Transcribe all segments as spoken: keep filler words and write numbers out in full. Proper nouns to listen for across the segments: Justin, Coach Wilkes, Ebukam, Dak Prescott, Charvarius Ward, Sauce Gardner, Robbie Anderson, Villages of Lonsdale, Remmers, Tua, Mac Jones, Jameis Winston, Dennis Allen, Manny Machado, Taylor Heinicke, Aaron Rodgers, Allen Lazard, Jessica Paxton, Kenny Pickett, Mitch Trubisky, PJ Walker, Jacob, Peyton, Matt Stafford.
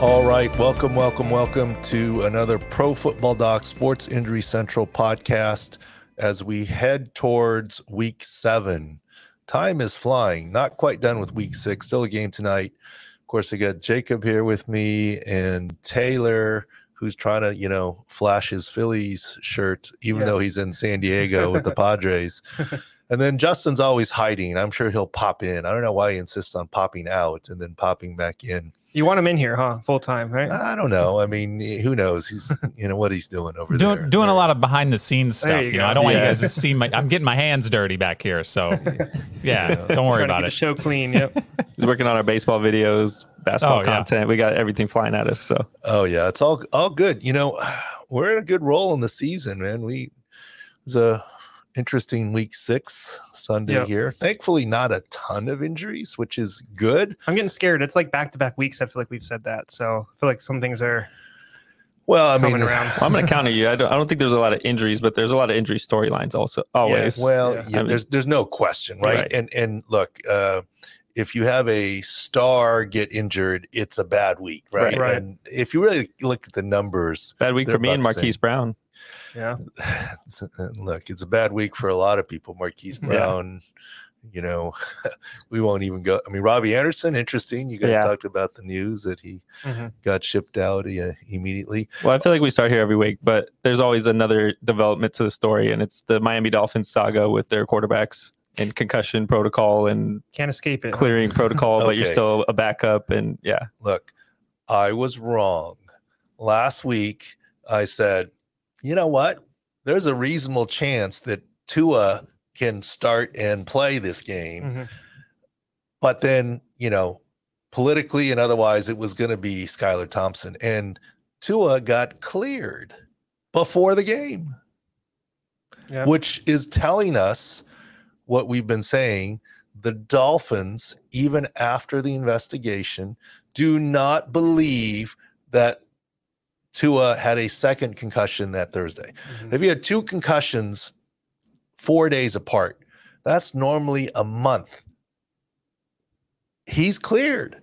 All right, welcome, welcome, welcome to another Pro Football Doc Sports Injury Central podcast as we head towards week seven. Time is flying, not quite done with week six, still a game tonight. Of course, I got Jacob here with me and Taylor, who's trying to, you know, flash his Phillies shirt, even yes. though he's in San Diego with the Padres. And then Justin's always hiding. I'm sure he'll pop in. I don't know why he insists on popping out and then popping back in. You want him in here, huh? Full time, right? I don't know. I mean, who knows? He's, you know, what he's doing over doing, there. Doing there. A lot of behind the scenes stuff. You, you know, I don't yeah. want you guys to see my. I'm getting my hands dirty back here, so yeah, don't worry about to get it. The show clean. Yep. He's working on our baseball videos, basketball oh, content. Yeah. We got everything flying at us. So. Oh yeah, it's all all good. You know, we're in a good roll in the season, man. We it was a interesting week six Sunday yep. here. Thankfully, not a ton of injuries, which is good. I'm getting scared. It's like back-to-back weeks. I feel like we've said that. So I feel like some things are well, I coming mean, around. Well, I'm going to counter you. I don't, I don't think there's a lot of injuries, but there's a lot of injury storylines also. Always. Yeah, well, yeah. Yeah, I mean, there's there's no question, right? right. And, and look, uh, if you have a star get injured, it's a bad week, right? right. And if you really look at the numbers. Bad week for me and Marquise Brown. Yeah, look, it's a bad week for a lot of people. Marquise Brown, yeah. you know, we won't even go. I mean, Robbie Anderson, interesting. You guys yeah. talked about the news that he mm-hmm. got shipped out uh, immediately. Well, I feel like we start here every week, but there's always another development to the story, and it's the Miami Dolphins saga with their quarterbacks and concussion protocol and can't escape it. Clearing protocol, okay. but you're still a backup. And yeah, look, I was wrong. Last week, I said, you know what? There's a reasonable chance that Tua can start and play this game. Mm-hmm. But then, you know, politically and otherwise, it was going to be Skylar Thompson. And Tua got cleared before the game, yep. which is telling us what we've been saying. The Dolphins, even after the investigation, do not believe that Tua had a second concussion that Thursday. Mm-hmm. If you had two concussions four days apart, that's normally a month. He's cleared.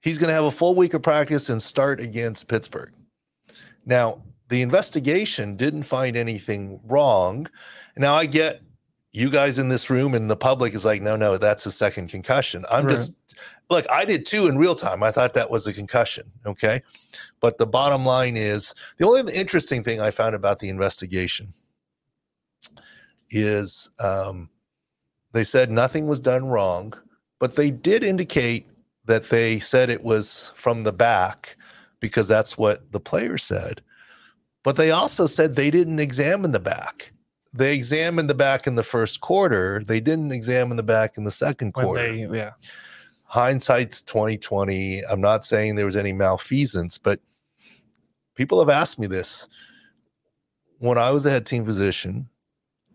He's going to have a full week of practice and start against Pittsburgh. Now, the investigation didn't find anything wrong. Now, I get you guys in this room and the public is like, no, no, that's a second concussion. I'm right. just... Look, I did too in real time. I thought that was a concussion, okay? But the bottom line is, the only interesting thing I found about the investigation is um, they said nothing was done wrong, but they did indicate that they said it was from the back because that's what the player said. But they also said they didn't examine the back. They examined the back in the first quarter. They didn't examine the back in the second quarter. When they, yeah. Hindsight's twenty twenty. I'm not saying there was any malfeasance, but people have asked me this. When I was a head team physician,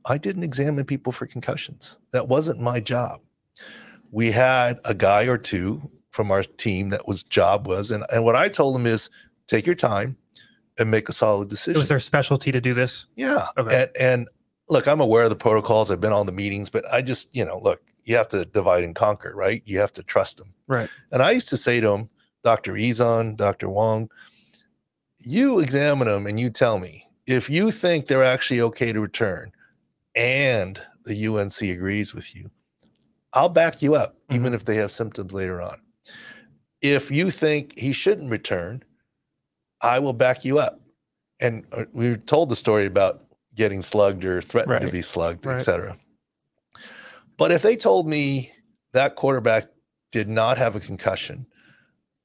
I didn't examine people for concussions. That wasn't my job. We had a guy or two from our team that was job was, and, and what I told them is take your time and make a solid decision. It was their specialty to do this? Yeah. Okay. And, and look, I'm aware of the protocols. I've been on the meetings, but I just, you know, look, you have to divide and conquer, right? You have to trust them. Right. And I used to say to them, Doctor Ezon, Doctor Wong, you examine them and you tell me if you think they're actually okay to return and the U N C agrees with you, I'll back you up, mm-hmm. even if they have symptoms later on. If you think he shouldn't return, I will back you up. And we were told the story about getting slugged or threatened right. to be slugged, right. et cetera. But if they told me that quarterback did not have a concussion,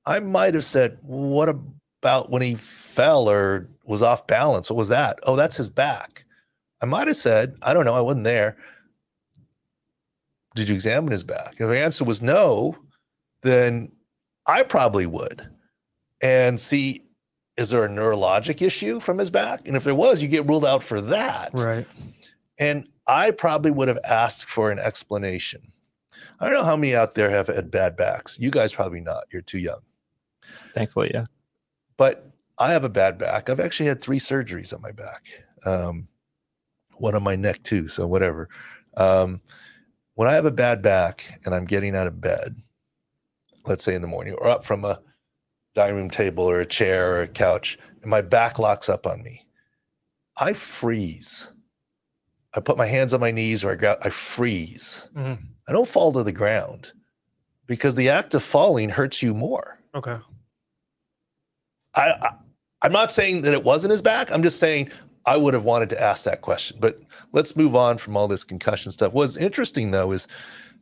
I might have said, what about when he fell or was off balance? What was that? Oh, that's his back. I might have said, I don't know, I wasn't there. Did you examine his back? If the answer was no, then I probably would. And see, is there a neurologic issue from his back? And if there was, you get ruled out for that. Right. And I probably would have asked for an explanation. I don't know how many out there have had bad backs. You guys probably not. You're too young. Thankfully, yeah. But I have a bad back. I've actually had three surgeries on my back. Um, one on my neck too, so whatever. Um, when I have a bad back and I'm getting out of bed, let's say in the morning, or up from a dining room table or a chair or a couch, and my back locks up on me, I freeze. I put my hands on my knees or I grab, I freeze. Mm-hmm. I don't fall to the ground because the act of falling hurts you more. Okay. I, I I'm not saying that it wasn't his back. I'm just saying I would have wanted to ask that question. But let's move on from all this concussion stuff. What's interesting though is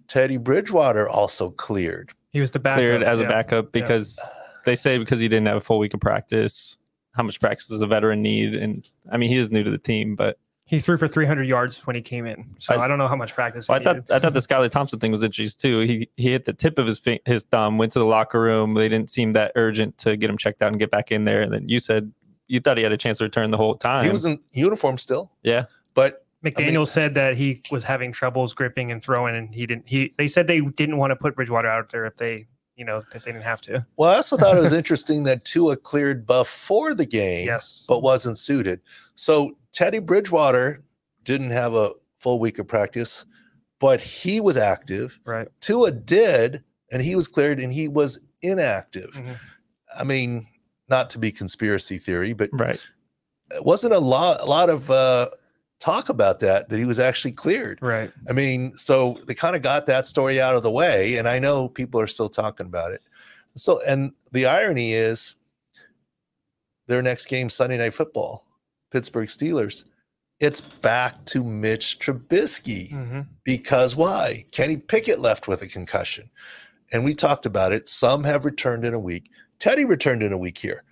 Teddy Bridgewater also cleared. He was the backup. Cleared as yeah. a backup because yeah. they say because he didn't have a full week of practice. How much practice does a veteran need? And I mean, he is new to the team, but he threw for three hundred yards when he came in. So I, I don't know how much practice. Well, I thought I thought the Skylar Thompson thing was interesting too. He he hit the tip of his his thumb, went to the locker room. They didn't seem that urgent to get him checked out and get back in there. And then you said you thought he had a chance to return the whole time. He was in uniform still. Yeah, but McDaniel I mean, said that he was having troubles gripping and throwing, and he didn't. He they said they didn't want to put Bridgewater out there if they. You know, if they didn't have to. Well, I also thought it was interesting that Tua cleared before the game, yes. but wasn't suited. So Teddy Bridgewater didn't have a full week of practice, but he was active. Right. Tua did, and he was cleared, and he was inactive. Mm-hmm. I mean, not to be conspiracy theory, but right. it wasn't a lot, a lot of uh, talk about that, that he was actually cleared. Right. I mean, so they kind of got that story out of the way, and I know people are still talking about it. So, and the irony is their next game, Sunday Night Football, Pittsburgh Steelers, it's back to Mitch Trubisky. Mm-hmm. Because why? Kenny Pickett left with a concussion. And we talked about it. Some have returned in a week. Teddy returned in a week here.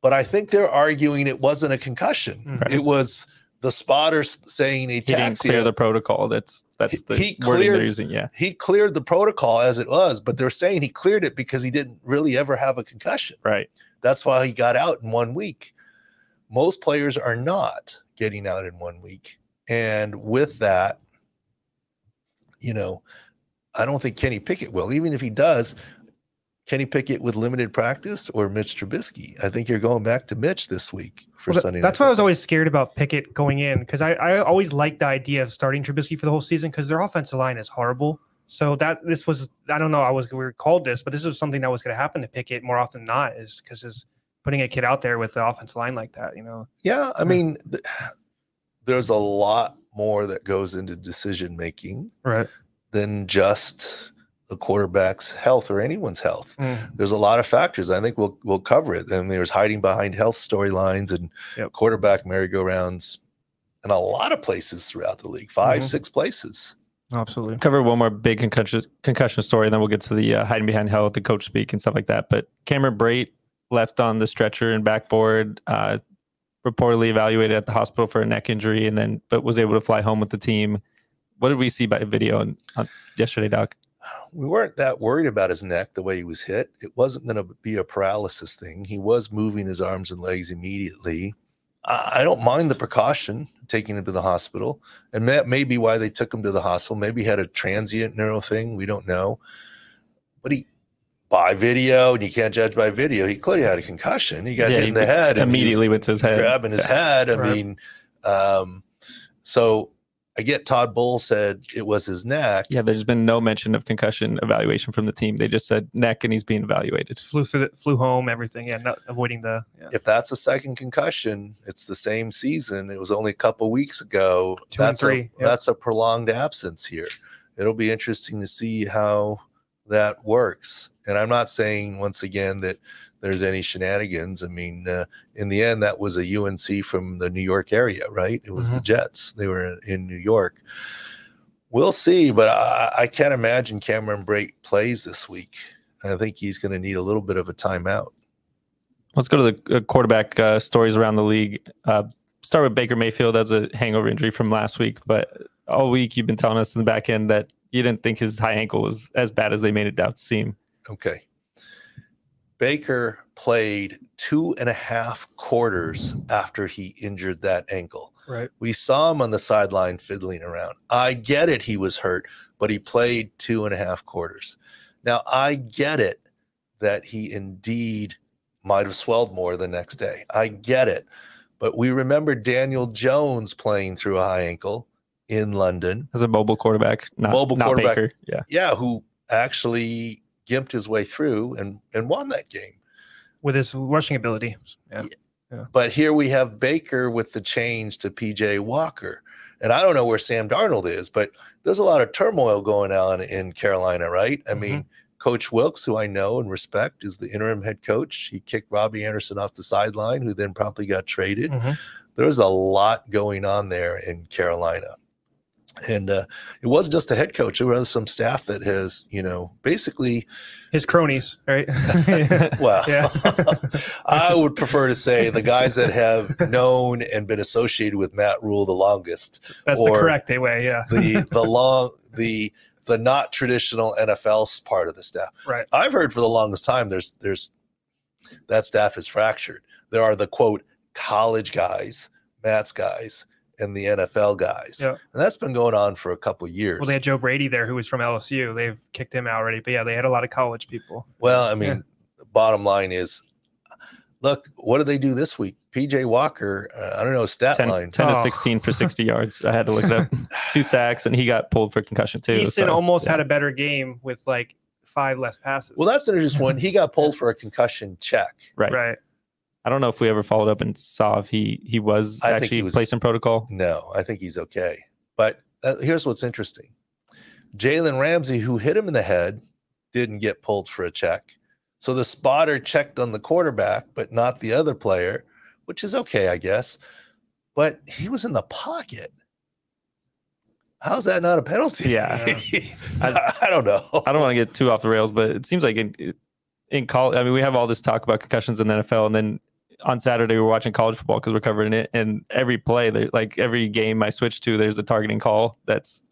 But I think they're arguing it wasn't a concussion. Right. It was... The spotter saying a taxi. He didn't clear the protocol. That's that's the he cleared, wording they're using. Yeah, he cleared the protocol as it was, but they're saying he cleared it because he didn't really ever have a concussion. Right. That's why he got out in one week. Most players are not getting out in one week, and with that, you know, I don't think Kenny Pickett will. Even if he does, Kenny Pickett with limited practice or Mitch Trubisky? I think you're going back to Mitch this week for well, Sunday Night That's why I was always scared about Pickett going in, because I, I always liked the idea of starting Trubisky for the whole season because their offensive line is horrible. So that this was, I don't know, I was we were called this, but this was something that was going to happen to Pickett more often than not, is because is putting a kid out there with the offensive line like that, you know? Yeah, I mean, th- there's a lot more that goes into decision making, right, than just the quarterback's health or anyone's health. Mm. There's a lot of factors. I think we'll we'll cover it. And there's hiding behind health storylines and yep. quarterback merry-go-rounds in a lot of places throughout the league, five, mm-hmm. six places. Absolutely. We'll cover one more big concussion concussion story, and then we'll get to the uh, hiding behind health, the coach speak, and stuff like that. But Cameron Brate left on the stretcher and backboard, uh, reportedly evaluated at the hospital for a neck injury, and then but was able to fly home with the team. What did we see by video on, on yesterday, Doc? We weren't that worried about his neck the way he was hit. It wasn't going to be a paralysis thing. He was moving his arms and legs immediately. I don't mind the precaution, taking him to the hospital. And that may be why they took him to the hospital. Maybe he had a transient neuro thing. We don't know. But he, by video, and you can't judge by video, he clearly had a concussion. He got yeah, hit in the head. Immediately went to his head. Grabbing his head. I right. mean, um, so... I get Todd Bull said it was his neck. Yeah, there's been no mention of concussion evaluation from the team. They just said neck, and he's being evaluated. Flew through, the, flew home, everything. Yeah, not avoiding the. Yeah. If that's a second concussion, it's the same season. It was only a couple weeks ago. Two that's and three. A, yep. That's a prolonged absence here. It'll be interesting to see how that works. And I'm not saying once again that there's any shenanigans. I mean, uh, in the end, that was a U N C from the New York area, right? It was mm-hmm. the Jets. They were in, in New York. We'll see, but I, I can't imagine Cameron Brate plays this week. I think he's going to need a little bit of a timeout. Let's go to the quarterback uh, stories around the league. Uh, start with Baker Mayfield. That's a hangover injury from last week, but all week you've been telling us in the back end that you didn't think his high ankle was as bad as they made it out to seem. Okay. Baker played two and a half quarters after he injured that ankle. Right. We saw him on the sideline fiddling around. I get it, he was hurt, but he played two and a half quarters. Now, I get it that he indeed might have swelled more the next day. I get it. But we remember Daniel Jones playing through a high ankle in London. As a mobile quarterback. Not, mobile not quarterback. Baker. Yeah. Yeah, who actually gimped his way through and, and won that game. with his rushing ability. Yeah. Yeah. But here we have Baker with the change to P J Walker. And I don't know where Sam Darnold is, but there's a lot of turmoil going on in Carolina, right? I mm-hmm. mean, Coach Wilkes, who I know and respect, is the interim head coach. He kicked Robbie Anderson off the sideline, who then probably got traded. Mm-hmm. There's a lot going on there in Carolina. And uh, it wasn't just a head coach. There was some staff that has, you know, basically his cronies, right? Well, Yeah. I would prefer to say the guys that have known and been associated with Matt Rule the longest. That's the correct way, yeah. the the long the the not traditional N F L part of the staff. Right. I've heard for the longest time there's there's that staff is fractured. There are the quote college guys, Matt's guys, and the N F L guys. Yep. And that's been going on for a couple of years. Well, they had Joe Brady there, who was from L S U. They've kicked him out already. But, yeah, they had a lot of college people. Well, I mean, yeah. The bottom line is, look, what did they do this week? P J Walker, uh, I don't know, stat ten, line. ten oh. to sixteen for sixty yards. I had to look it up. Two sacks, and he got pulled for concussion, too. Easton so, almost yeah. had a better game with, like, five less passes. Well, that's an interesting one. He got pulled for a concussion check. Right. Right. I don't know if we ever followed up and saw if he, he was I actually he was, placed in protocol. No, I think he's okay. But uh, here's what's interesting. Jalen Ramsey, who hit him in the head, didn't get pulled for a check. So the spotter checked on the quarterback, but not the other player, which is okay, I guess. But he was in the pocket. How's that not a penalty? Yeah. I, I don't know. I don't want to get too off the rails, but it seems like it, it, in college, I mean, we have all this talk about concussions in the N F L, and then on Saturday we were watching college football because we're covering it, and every play, like every game I switch to, there's a targeting call that's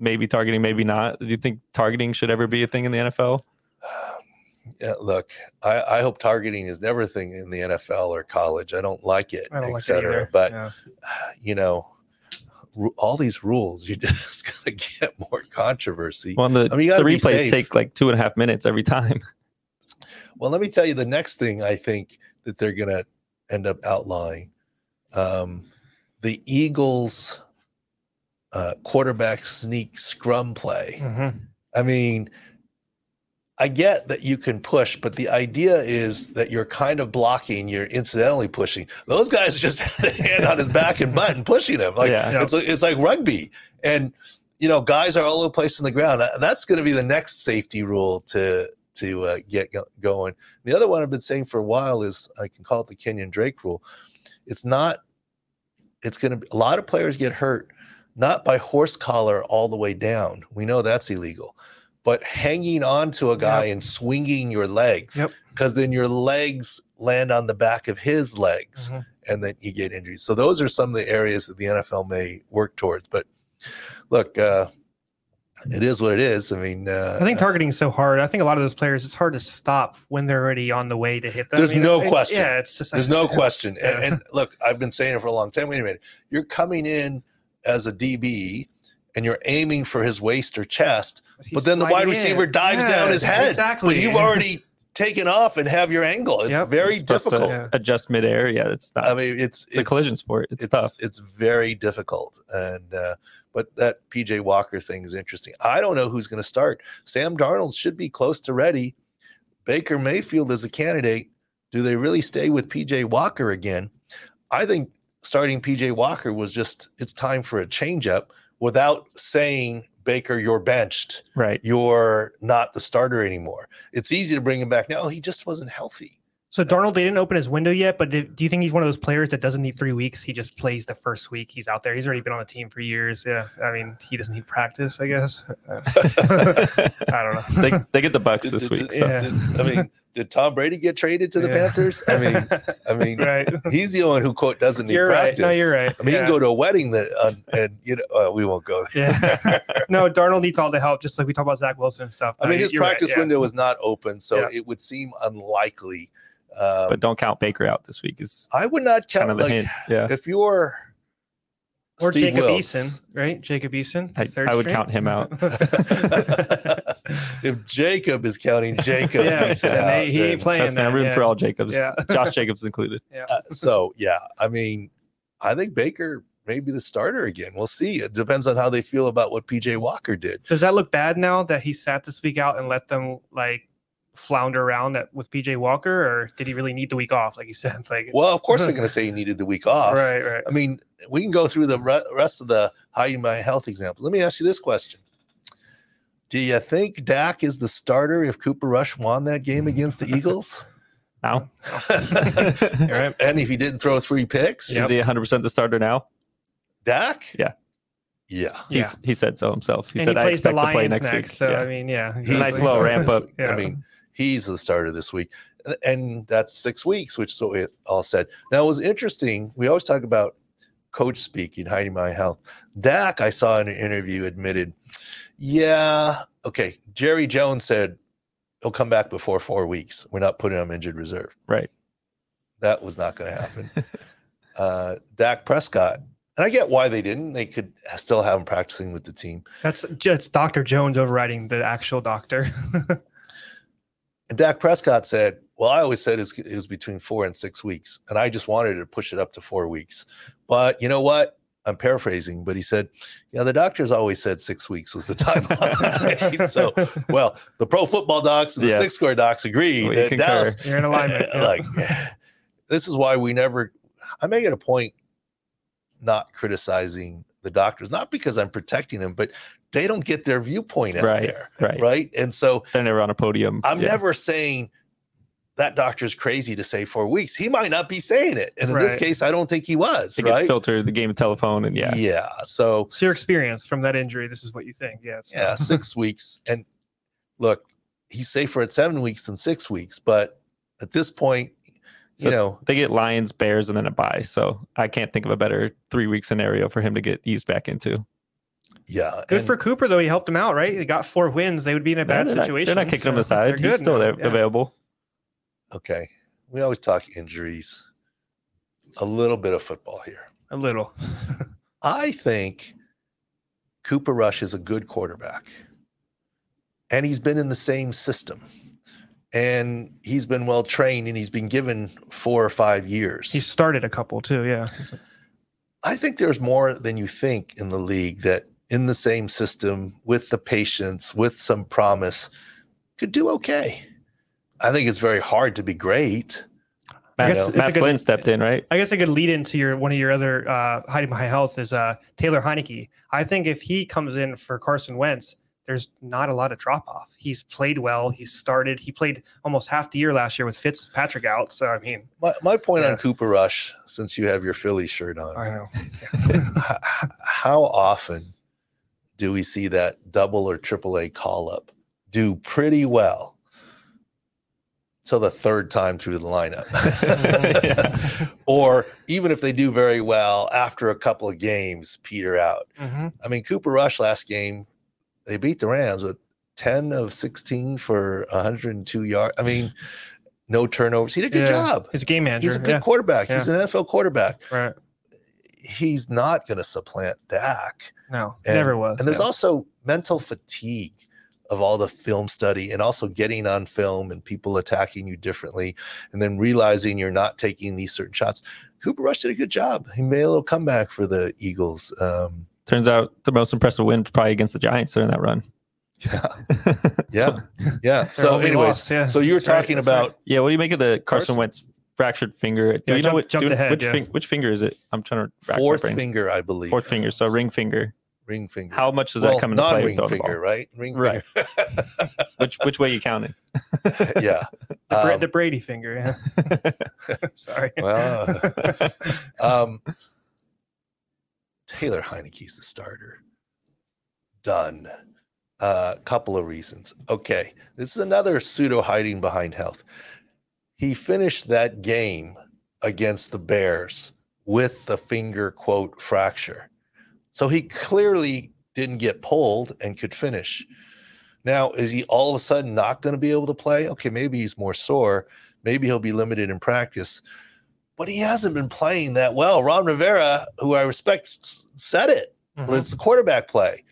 maybe targeting, maybe not. Do you think targeting should ever be a thing in the N F L? Yeah, look, I, I hope targeting is never a thing in the N F L or college. I don't like it, don't et like cetera. It but, yeah. you know, all these rules, you just got to get more controversy. Well, the, I mean, the replays safe. take like two and a half minutes every time. Well, let me tell you the next thing I think that they're going to end up outlawing. Um, the Eagles uh, quarterback sneak scrum play. Mm-hmm. I mean, I get that you can push, but the idea is that you're kind of blocking, you're incidentally pushing. Those guys just had a hand on his back and butt and pushing him. Like yeah. it's, it's like rugby. And, you know, guys are all over the place on the ground. That's going to be the next safety rule to – to uh, get go- going. The other one I've been saying for a while is, I can call it the Kenyon Drake rule. It's not, it's going to be, a lot of players get hurt, not by horse collar all the way down. We know that's illegal, but hanging on to a guy yep. and swinging your legs, because yep. then your legs land on the back of his legs mm-hmm. and then you get injuries. So those are some of the areas that the N F L may work towards. But look, uh, it is what it is. I mean, uh, I think targeting is so hard. I think a lot of those players, it's hard to stop when they're already on the way to hit them. There's I mean, no it's, question. Yeah, it's just there's no question. And, and look, I've been saying it for a long time. Wait a minute. You're coming in as a D B and you're aiming for his waist or chest, He's but then the wide receiver in. dives yeah, down his head. Exactly. But you've already taken off and have your angle. It's yep. very it's difficult. To adjust midair. Yeah, it's not. I mean, it's, it's, it's a collision sport. It's, it's tough. It's very difficult. And, uh, But that P J Walker thing is interesting. I don't know who's going to start. Sam Darnold should be close to ready. Baker Mayfield is a candidate. Do they really stay with P J Walker again? I think starting P J Walker was just, it's time for a changeup without saying, Baker, you're benched. Right. You're not the starter anymore. It's easy to bring him back now. He just wasn't healthy. So Darnold, they didn't open his window yet, but do you think he's one of those players that doesn't need three weeks? He just plays the first week he's out there. He's already been on the team for years. Yeah, I mean, he doesn't need practice, I guess. I don't know. They, they get the Bucks this did, week. Did, so. yeah. did, I mean, did Tom Brady get traded to the yeah. Panthers? I mean, I mean, right. he's the one who quote doesn't need you're practice. Right. No, you're right. I mean, yeah. he can go to a wedding that, uh, and you know, uh, we won't go there. Yeah. No, Darnold needs all the help, just like we talk about Zach Wilson and stuff. I mean, his practice right. yeah. window was not open, so yeah. it would seem unlikely. Um, but don't count Baker out this week. Is I would not count. Kind of like, yeah. If you're or Steve Jacob Wills, Eason, right? Jacob Eason. I, I would count him out. If Jacob is counting Jacob, yeah, Eason out, they, he ain't playing. Trust me, I'm rooting yeah. for all Jacobs, yeah. Josh Jacobs included. Yeah. Uh, so yeah, I mean, I think Baker may be the starter again. We'll see. It depends on how they feel about what P J Walker did. Does that look bad now that he sat this week out and let them like flounder around at, with P J Walker, or did he really need the week off? Like you said, like, well, of course they're going to say he needed the week off. Right, right. I mean, we can go through the re- rest of the how you might health example. Let me ask you this question. Do you think Dak is the starter if Cooper Rush won that game against the Eagles? No. Right. And if he didn't throw three picks? Yep. Is he one hundred percent the starter now? Dak? Yeah. Yeah. He's, yeah. He said so himself. He and said, he I expect to play next, next week. So, yeah. I mean, yeah. He's nice little ramp up. Yeah. I mean, he's the starter this week. And that's six weeks, which is what we all said. Now, it was interesting. We always talk about coach speaking, hiding my health. Dak, I saw in an interview, admitted, yeah, okay, Jerry Jones said he'll come back before four weeks. We're not putting him on injured reserve. Right. That was not going to happen. uh, Dak Prescott. And I get why they didn't. They could still have him practicing with the team. That's just Doctor Jones overriding the actual doctor. And Dak Prescott said, well, I always said it was between four and six weeks, and I just wanted to push it up to four weeks. But you know what? I'm paraphrasing, but he said, yeah, the doctors always said six weeks was the timeline. So, well, the Pro Football Docs and the yeah. Six Score Docs agree. We that concur. Dallas, You're in alignment. Yeah. Like, this is why we never – I make it a point – not criticizing the doctors, not because I'm protecting them, but they don't get their viewpoint out right, there, right? Right, and so they're never on a podium. I'm yeah. never saying that doctor's crazy to say four weeks. He might not be saying it, and in right. this case, I don't think he was. It right? gets filtered, the game of telephone, and yeah, yeah. So, so your experience from that injury, this is what you think? Yeah, it's yeah, six weeks. And look, he's safer at seven weeks than six weeks, but at this point. So you know, they get Lions, Bears, and then a bye. So I can't think of a better three-week scenario for him to get eased back into. Yeah. Good for Cooper, though. He helped him out, right? He got four wins. They would be in a no, bad they're situation. Not, they're not kicking so him aside. He's still there, yeah. available. Okay. We always talk injuries. A little bit of football here. A little. I think Cooper Rush is a good quarterback. And he's been in the same system. And he's been well trained, and he's been given four or five years. He started a couple too, yeah. I think there's more than you think in the league that, in the same system, with the patience, with some promise, could do okay. I think it's very hard to be great. I guess Matt Flynn good, stepped in, right? I guess a good lead into your one of your other uh, hiding my health is uh, Taylor Heinicke. I think if he comes in for Carson Wentz, there's not a lot of drop-off. He's played well. He's started. He played almost half the year last year with Fitzpatrick out. So, I mean. My, my point yeah. on Cooper Rush, since you have your Philly shirt on. I know. how, how often do we see that double or triple A call-up do pretty well till the third time through the lineup? yeah. Or even if they do very well, after a couple of games, peter out. Mm-hmm. I mean, Cooper Rush last game, they beat the Rams with ten of sixteen for one hundred two yards. I mean, no turnovers. He did a good yeah. job. He's a game manager. He's a good yeah. quarterback. Yeah. He's an N F L quarterback. Right. He's not going to supplant Dak. No, and, never was. And there's yeah. also mental fatigue of all the film study and also getting on film and people attacking you differently and then realizing you're not taking these certain shots. Cooper Rush did a good job. He made a little comeback for the Eagles. Um, Turns out the most impressive win probably against the Giants during that run. Yeah. Yeah. Yeah. So anyways, lost, yeah. so you were talking right, about. Right. Yeah. What do you make of the Carson Wentz fractured finger? Do yeah, you jump, know what, do, ahead, which, yeah. fin- which finger is it? I'm trying to. Fourth finger, I believe. Fourth finger. So ring finger. Ring finger. How much does well, that come into play? Ring finger, right? Ring right. finger. which, which way you counting? yeah. The, um, the Brady finger. Yeah. Sorry. Well. Uh, um, Taylor Heinicke's the starter. Done. A uh, couple of reasons. Okay, this is another pseudo hiding behind health. He finished that game against the Bears with the finger, quote, fracture. So he clearly didn't get pulled and could finish. Now, is he all of a sudden not going to be able to play? Okay, maybe he's more sore. Maybe he'll be limited in practice. But he hasn't been playing that well. Ron Rivera, who I respect, said it. Mm-hmm. It's the quarterback play.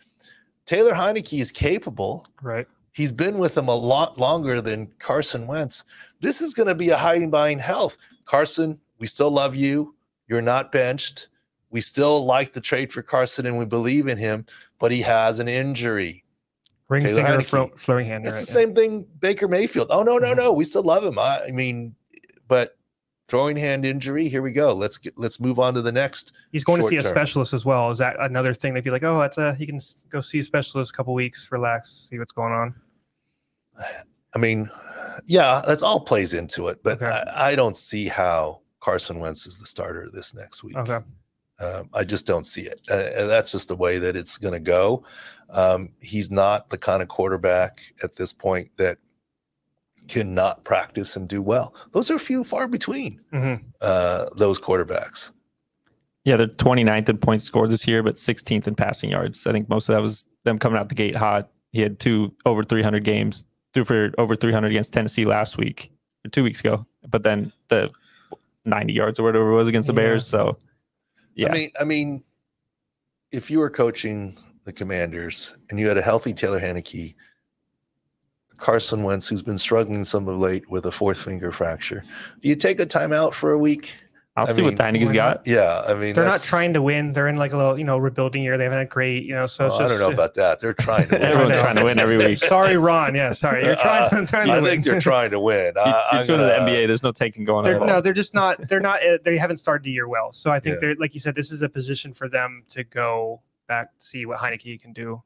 Taylor Heinicke is capable. Right. He's been with them a lot longer than Carson Wentz. This is going to be a hiding behind health. Carson, we still love you. You're not benched. We still like the trade for Carson, and we believe in him. But he has an injury. Ring Taylor finger, fro- flowing hand. It's right, the same yeah. thing, Baker Mayfield. Oh, no, no, no. We still love him. I, I mean, but throwing hand injury, here we go. Let's get, let's move on to the next. He's going to see term. a specialist as well. Is that another thing? They'd be like, oh, that's a, he can go see a specialist a couple weeks, relax, see what's going on. I mean, yeah, that's all plays into it. But okay. I, I don't see how Carson Wentz is the starter this next week. Okay. Um, I just don't see it. Uh, that's just the way that it's going to go. Um, he's not the kind of quarterback at this point that cannot practice and do well. Those are few and far between, mm-hmm. uh, those quarterbacks. Yeah, they're twenty-ninth in points scored this year, but sixteenth in passing yards. I think most of that was them coming out the gate hot. He had two over three hundred games, threw for over three hundred against Tennessee last week, or two weeks ago. But then the ninety yards or whatever it was against the yeah. Bears, so... Yeah. I mean, I mean, if you were coaching the Commanders and you had a healthy Taylor Heinicke, Carson Wentz, who's been struggling some of late with a fourth finger fracture, do you take a timeout for a week? I'll I see mean, what Heinicke's got. Yeah, I mean, they're not trying to win. They're in like a little, you know, rebuilding year. They haven't had great, you know. So it's oh, just, I don't know about that. They're trying. to win. Everyone's trying to win every week. Sorry, Ron. Yeah, sorry. You're trying. Uh, trying to I win. think they're trying to win. You're I'm gonna, the N B A. There's no taking going on. No, they're just not. They're not. They haven't started the year well. So I think yeah. they're, like you said, this is a position for them to go back, see what Heinicke can do.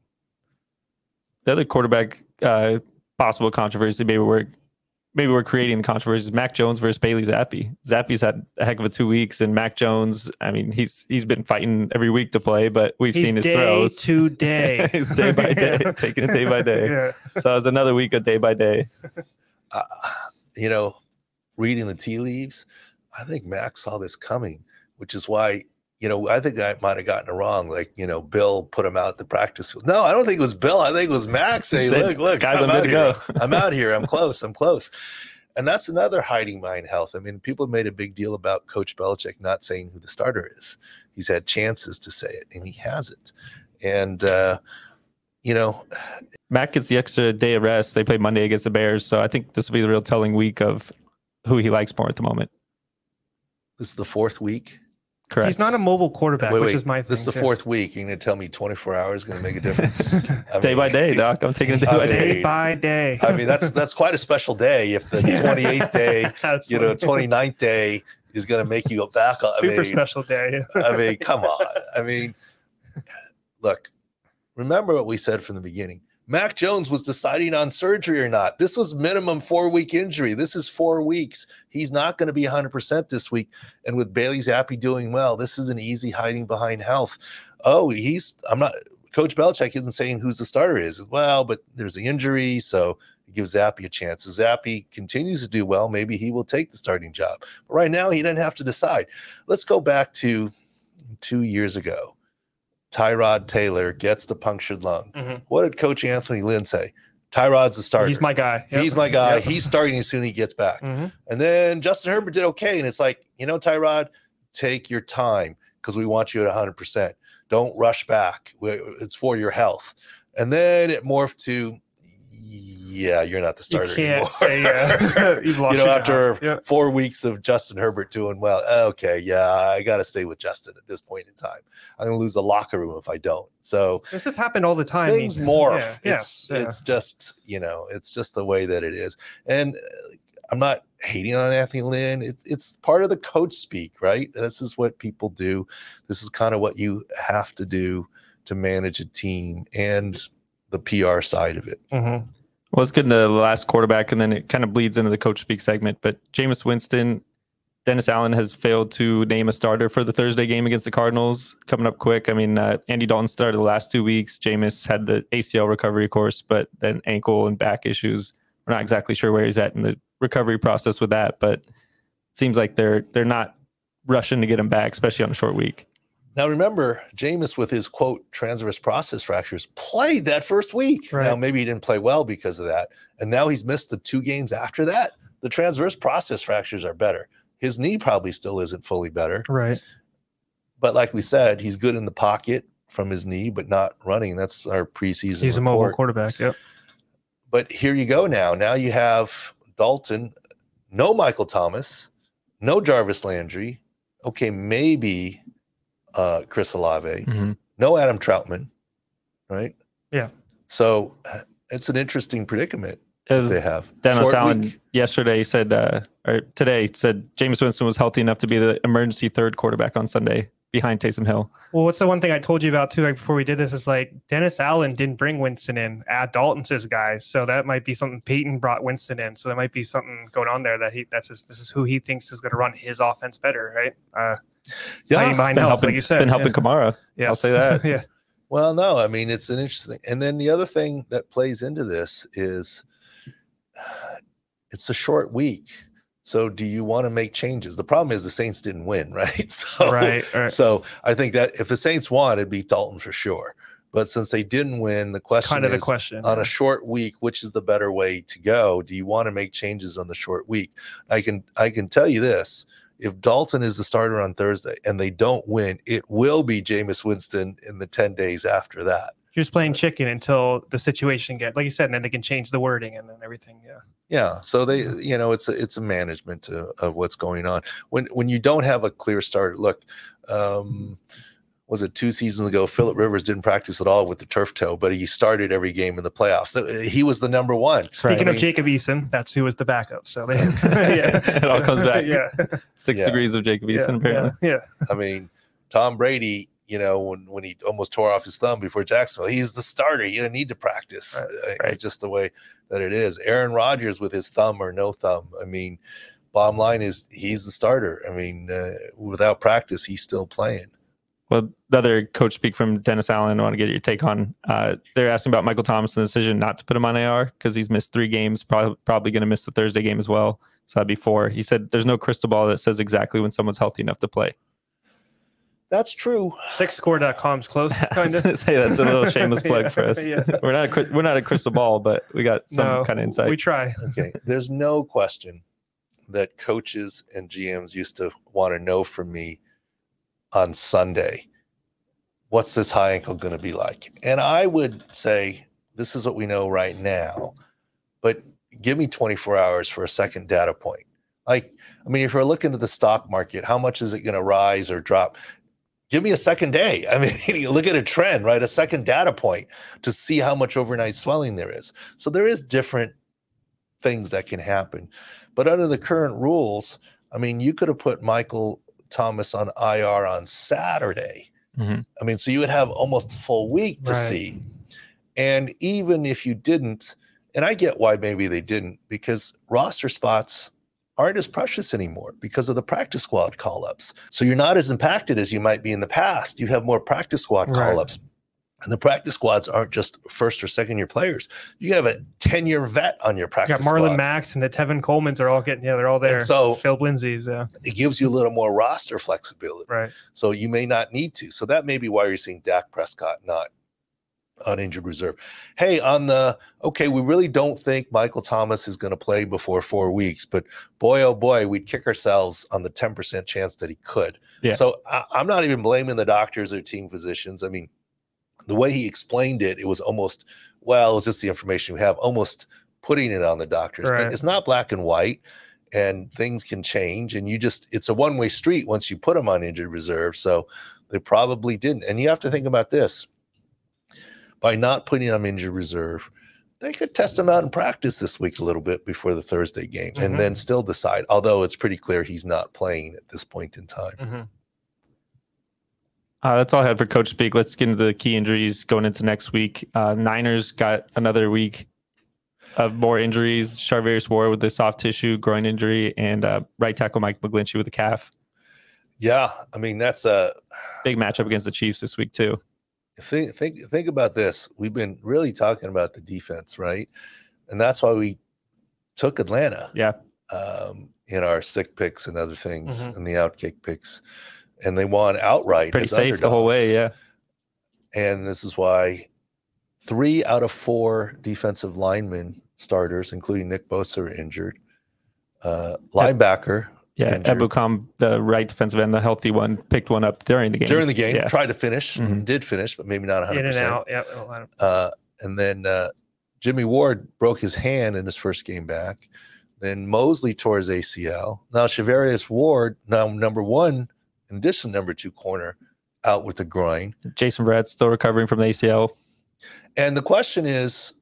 The other quarterback uh, possible controversy, maybe we're. Maybe we're creating the controversies. Mac Jones versus Bailey Zappe. Zappe's had a heck of a two weeks, and Mac Jones, I mean, he's he's been fighting every week to play, but we've he's seen his day throws. To day. He's day by day, taking it day by day. Yeah. So it's another week of day by day. Uh, you know, reading the tea leaves, I think Mac saw this coming, which is why, you know, I think I might have gotten it wrong. Like, you know, Bill put him out the practice field. No, I don't think it was Bill. I think it was Max saying, look, look, guys, I'm, I'm out here. Go. I'm out here. I'm close. I'm close. And that's another hiding mind health. I mean, people have made a big deal about Coach Belichick not saying who the starter is. He's had chances to say it, and he hasn't. And, uh, you know. Mac gets the extra day of rest. They play Monday against the Bears. So I think this will be the real telling week of who he likes more at the moment. This is the fourth week. Correct. He's not a mobile quarterback, wait, wait. which is my thing. This is the too. fourth week. You're going to tell me twenty-four hours is going to make a difference. I day mean, by day, Doc. I'm taking it day I by day. Day by day. I mean, that's that's quite a special day if the twenty-eighth day, you know, twenty-ninth day is going to make you go back. Super I mean, special day. I mean, come on. I mean, look, remember what we said from the beginning. Mac Jones was deciding on surgery or not. This was minimum four-week injury. This is four weeks. He's not going to be one hundred percent this week. And with Bailey Zappe doing well, this is an easy hiding behind health. Oh, he's – I'm not – Coach Belichick isn't saying who's the starter is. Well, but there's the injury, so it gives Zappe a chance. If Zappe continues to do well, maybe he will take the starting job. But right now, he doesn't have to decide. Let's go back to two years ago. Tyrod Taylor gets the punctured lung. Mm-hmm. What did Coach Anthony Lynn say? Tyrod's the starter. He's my guy. Yep. He's my guy. Yep. He's starting as soon as he gets back. Mm-hmm. And then Justin Herbert did okay. And it's like, you know, Tyrod, take your time because we want you at one hundred percent. Don't rush back. It's for your health. And then it morphed to, yeah, you're not the starter you can't anymore. Say, uh, you've lost you know, your after yep. four weeks of Justin Herbert doing well, okay, yeah, I got to stay with Justin at this point in time. I'm going to lose the locker room if I don't. So this has happened all the time. Things morph. Yeah, yeah, it's yeah. it's just you know, it's just the way that it is. And I'm not hating on Anthony Lynn. It's it's part of the coach speak, right? This is what people do. This is kind of what you have to do to manage a team and the P R side of it. Mm-hmm. Well, let's get into the last quarterback, and then it kind of bleeds into the coach speak segment. But Jameis Winston, Dennis Allen has failed to name a starter for the Thursday game against the Cardinals. Coming up quick. I mean, uh, Andy Dalton started the last two weeks. Jameis had the A C L recovery, of course, but then ankle and back issues. We're not exactly sure where he's at in the recovery process with that, but it seems like they're they're not rushing to get him back, especially on a short week. Now, remember, Jameis, with his, quote, transverse process fractures, played that first week. Right. Now, maybe he didn't play well because of that. And now he's missed the two games after that. The transverse process fractures are better. His knee probably still isn't fully better. Right. But like we said, he's good in the pocket from his knee, but not running. That's our preseason He's report. A mobile quarterback, yep. But here you go now. Now you have Dalton, no Michael Thomas, no Jarvis Landry. Okay, maybe... Uh, Chris Olave, mm-hmm. no Adam Troutman, right? Yeah. So it's an interesting predicament As they have. Dennis Short Allen week. yesterday said, uh, or today said, Jameis Winston was healthy enough to be the emergency third quarterback on Sunday behind Taysom Hill. Well, what's the one thing I told you about too, like before we did this, is like Dennis Allen didn't bring Winston in at Dalton's his guys. So that might be something. Peyton brought Winston in. So there might be something going on there that he, that's his, this is who he thinks is going to run his offense better. Right. Uh, yeah. It's been, helping, like you said. It's been helping yeah. Kamara. Yeah. I'll say that. yeah. Well, no, I mean, it's an interesting. And then the other thing that plays into this is it's a short week. So do you want to make changes? The problem is the Saints didn't win, right? So, right, right. So I think that if the Saints won, it'd be Dalton for sure. But since they didn't win, the question kind of is the question, on yeah. a short week, which is the better way to go? Do you want to make changes on the short week? I can I can tell you this. If Dalton is the starter on Thursday and they don't win, it will be Jameis Winston in the ten days after that. You're just playing chicken until the situation gets, like you said, and then they can change the wording and then everything. Yeah. Yeah. So they, you know, it's a, it's a management to, of what's going on. When when you don't have a clear start, look, um, was it two seasons ago, Phillip Rivers didn't practice at all with the turf toe, but he started every game in the playoffs. So he was the number one. Speaking right. of I mean, Jacob Eason, that's who was the backup. So they, yeah. it all comes back. yeah. Six yeah. degrees of Jacob Eason, yeah. apparently. Yeah. yeah. I mean, Tom Brady, you know, when, when he almost tore off his thumb before Jacksonville, he's the starter. You don't need to practice. Right, right. It's just the way that it is. Aaron Rodgers with his thumb or no thumb. I mean, bottom line is he's the starter. I mean, uh, without practice, he's still playing. Well, the other coach speak from Dennis Allen, I want to get your take on. Uh, they're asking about Michael Thomas and the decision not to put him on A R because he's missed three games, probably, probably going to miss the Thursday game as well. So that'd be four. He said there's no crystal ball that says exactly when someone's healthy enough to play. That's true. six score dot com's close, kind of. Say that's a little shameless plug yeah, for us. Yeah. We're not a, we're not a crystal ball, but we got some no, kind of insight. We try. Okay. There's no question that coaches and G Ms used to want to know from me on Sunday, what's this high ankle going to be like? And I would say this is what we know right now, but give me twenty-four hours for a second data point. Like, I mean, if we're looking at the stock market, how much is it going to rise or drop? Give me a second day. I mean, you look at a trend, right? A second data point to see how much overnight swelling there is. So there is different things that can happen. But under the current rules, I mean, you could have put Michael Thomas on I R on Saturday. Mm-hmm. I mean, so you would have almost a full week to right. see. And even if you didn't, and I get why maybe they didn't, because roster spots aren't as precious anymore because of the practice squad call-ups. So you're not as impacted as you might be in the past. You have more practice squad call-ups. Right. And the practice squads aren't just first or second-year players. You have a ten-year vet on your practice squad. You got Marlon Max and the Tevin Colemans are all getting, yeah, they're all there. And so Phil Lindsay's, yeah. It gives you a little more roster flexibility. Right. So you may not need to. So that may be why you're seeing Dak Prescott not on injured reserve. Hey, on the, okay, we really don't think Michael Thomas is going to play before four weeks, but boy, oh boy, we'd kick ourselves on the ten percent chance that he could. Yeah. So I, I'm not even blaming the doctors or team physicians. I mean, the way he explained it, it was almost, well, it's just the information we have, almost putting it on the doctors. Right. But it's not black and white, and things can change, and you just, it's a one-way street once you put him on injured reserve. So they probably didn't. And you have to think about this. By not putting him on injured reserve, they could test him out in practice this week a little bit before the Thursday game mm-hmm. and then still decide, although it's pretty clear he's not playing at this point in time. Mm-hmm. Uh, that's all I had for Coach Speak. Let's get into the key injuries going into next week. Uh, Niners got another week of more injuries. Charvarius Ward with the soft tissue groin injury and uh, right tackle Mike McGlinchey with the calf. Yeah, I mean, that's a big matchup against the Chiefs this week too. Think, think, think about this. We've been really talking about the defense, right? And that's why we took Atlanta. Yeah. Um, in our sick picks and other things, and mm-hmm. the outkick picks, and they won outright. Pretty safe underdogs. The whole way, yeah. And this is why three out of four defensive linemen starters, including Nick Bosa, are injured. Uh, linebacker. Yeah, Ebukam, the right defensive end, the healthy one, picked one up during the game. During the game, yeah. Tried to finish, mm-hmm. did finish, but maybe not one hundred percent. In and out, yep. Uh, and then uh, Jimmy Ward broke his hand in his first game back. Then Mosley tore his A C L. Now Charvarius Ward, now number one, in addition number two corner, out with the groin. Jason Bratt still recovering from the A C L. And the question is,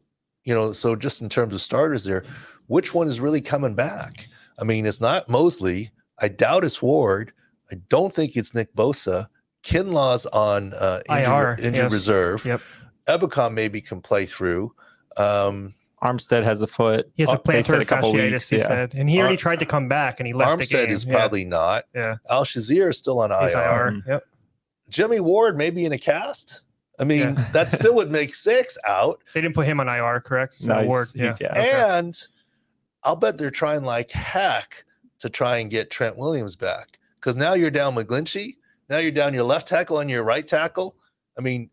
you know, so just in terms of starters there, which one is really coming back? I mean, it's not Mosley. I doubt it's Ward. I don't think it's Nick Bosa. Kinlaw's on uh, injured injured yes. reserve. Yep. Ebicom maybe can play through. Um, Armstead has a foot. He has a plantar fasciitis, he yeah. said. And he already Arm- tried to come back, and he left Armstead the game. Armstead is probably yeah. not. Yeah. Al-Shazier is still on I R. He's I R. Yep. Jimmy Ward maybe in a cast. I mean, yeah. that still would make six out. They didn't put him on I R, correct? So nice. Ward, yeah. yeah okay. And I'll bet they're trying like heck to try and get Trent Williams back. Because now you're down McGlinchey. Now you're down your left tackle and your right tackle. I mean,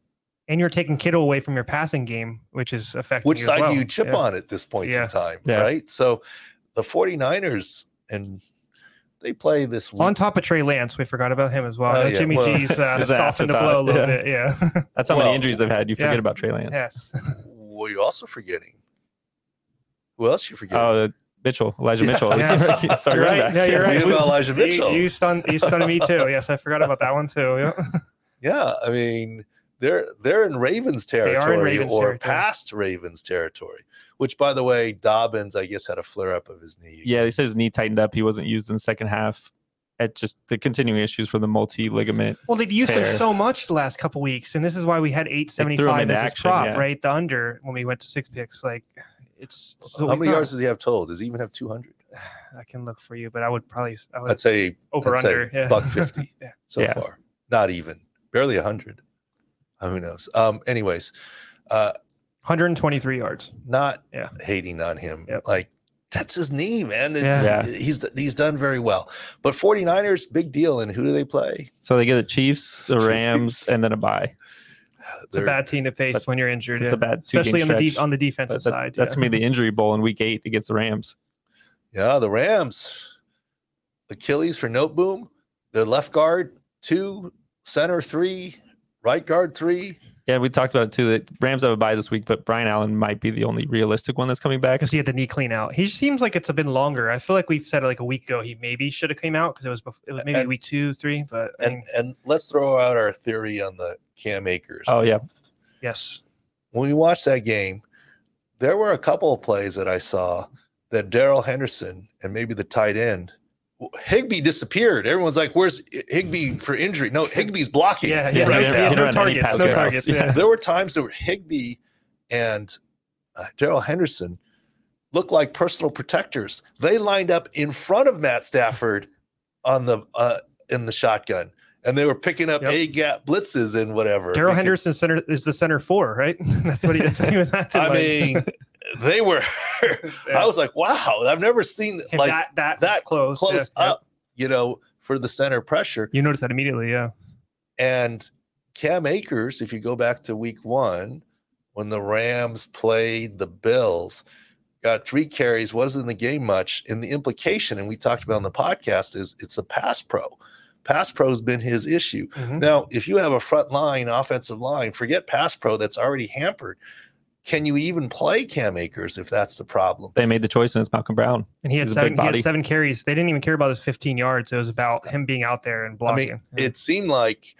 and you're taking Kittle away from your passing game, which is affecting which you side as well. Do you chip yeah. on at this point yeah. in time, yeah. right? So the 49ers, and they play this week. On top of Trey Lance, we forgot about him as well. Uh, yeah. Jimmy well, G's uh, softened the blow a little yeah. bit. Yeah, that's how well, many injuries I've had. You forget yeah. about Trey Lance. Yes. Well, you're also forgetting. Who else you forgetting? Oh, uh, Mitchell, Elijah Mitchell. Yeah. Yeah. Sorry, you're right. Back. Yeah, you're right. About Elijah Mitchell. You, you stunned, you stunned me too. Yes, I forgot about that one too. Yeah, yeah I mean, they're they're in Ravens territory in Ravens or territory. Past Ravens territory. Which, by the way, Dobbins, I guess, had a flare up of his knee. Yeah, he says his knee tightened up. He wasn't used in the second half. At just the continuing issues for the multi ligament. Well, they've used tear. him so much the last couple weeks, and this is why we had eight seventy five as action, his prop, yeah. right? The under when we went to six picks, like. It's so how many yards does he have total? Does he even have two hundred? I can look for you, but I would probably I would I'd say over I'd under say yeah. buck fifty yeah. so yeah. far, not even barely one hundred. Who knows? Um, anyways, uh, one hundred twenty-three yards. Not yeah. hating on him, yep. like that's his knee, man. It's, yeah. he's he's done very well, but 49ers big deal. And who do they play? So they get the Chiefs, the Rams, Chiefs. And then a bye. It's a bad team to face when you're injured. It's yeah. a bad two especially on the, de- on the defensive that, side. That's yeah. going to be the injury bowl in week eight against the Rams. Yeah, the Rams. Achilles for Noteboom. Their left guard, two. Center, three. Right guard, three. Yeah, we talked about it, too. The Rams have a bye this week, but Brian Allen might be the only realistic one that's coming back. Because he had the knee clean out. He seems like it's been longer. I feel like we said like a week ago he maybe should have came out because it was before, it was maybe and, week two, three. But and, I mean, and let's throw out our theory on the Cam Akers. Oh, yeah. Yes. When we watched that game, there were a couple of plays that I saw that Darrell Henderson and maybe the tight end, Higbee disappeared. Everyone's like, where's Higbee for injury? No, Higbee's blocking. Yeah, yeah, right yeah, yeah. No targets. Okay. No targets yeah. Yeah. There were times that were Higbee and uh, Darrell Henderson looked like personal protectors. They lined up in front of Matt Stafford on the uh, in the shotgun. And they were picking up yep. A-gap blitzes and whatever. Darrell Henderson center is the center four, right? That's what he, that's what he was acting I like. mean, they were – I was like, wow, I've never seen like that, that, that close, close yeah. up, you know, for the center pressure. You notice that immediately, yeah. And Cam Akers, if you go back to week one, when the Rams played the Bills, got three carries, wasn't in the game much. And the implication, and we talked about on the podcast, is it's a pass pro. Pass pro has been his issue. Mm-hmm. Now, if you have a front line, offensive line, forget pass pro, that's already hampered. Can you even play Cam Akers if that's the problem? They made the choice, and it's Malcolm Brown. And he had, seven, he had seven carries. They didn't even care about his fifteen yards. It was about him being out there and blocking. I mean, yeah. It seemed like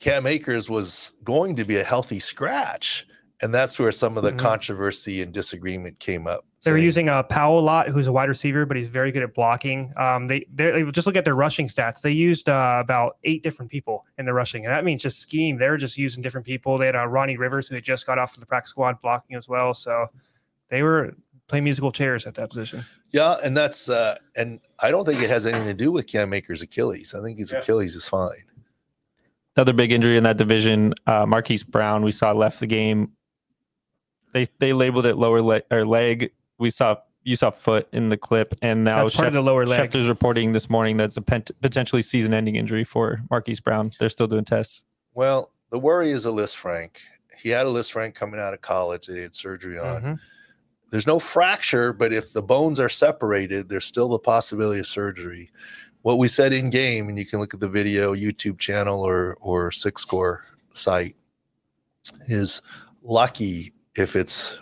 Cam Akers was going to be a healthy scratch, and that's where some of the mm-hmm. controversy and disagreement came up. They were using uh, Powell a lot, who's a wide receiver, but he's very good at blocking. Um, they they just look at their rushing stats. They used uh, about eight different people in the rushing, and that means just scheme. They're just using different people. They had uh, Ronnie Rivers, who had just got off of the practice squad, blocking as well. So they were playing musical chairs at that position. Yeah, and that's uh, and I don't think it has anything to do with Cam Akers' Achilles. I think his yeah. Achilles is fine. Another big injury in that division, uh, Marquise Brown. We saw left the game. They they labeled it lower leg or leg. We saw you saw foot in the clip, and now that's part Schef- of the lower leg. Schefter's reporting this morning that's a pent- potentially season-ending injury for Marquise Brown. They're still doing tests. Well, the worry is a Lisfranc Frank. He had a Lisfranc Frank coming out of college that he had surgery on. Mm-hmm. There's no fracture, but if the bones are separated, there's still the possibility of surgery. What we said in game, and you can look at the video, YouTube channel or or Six Score site, is lucky if it's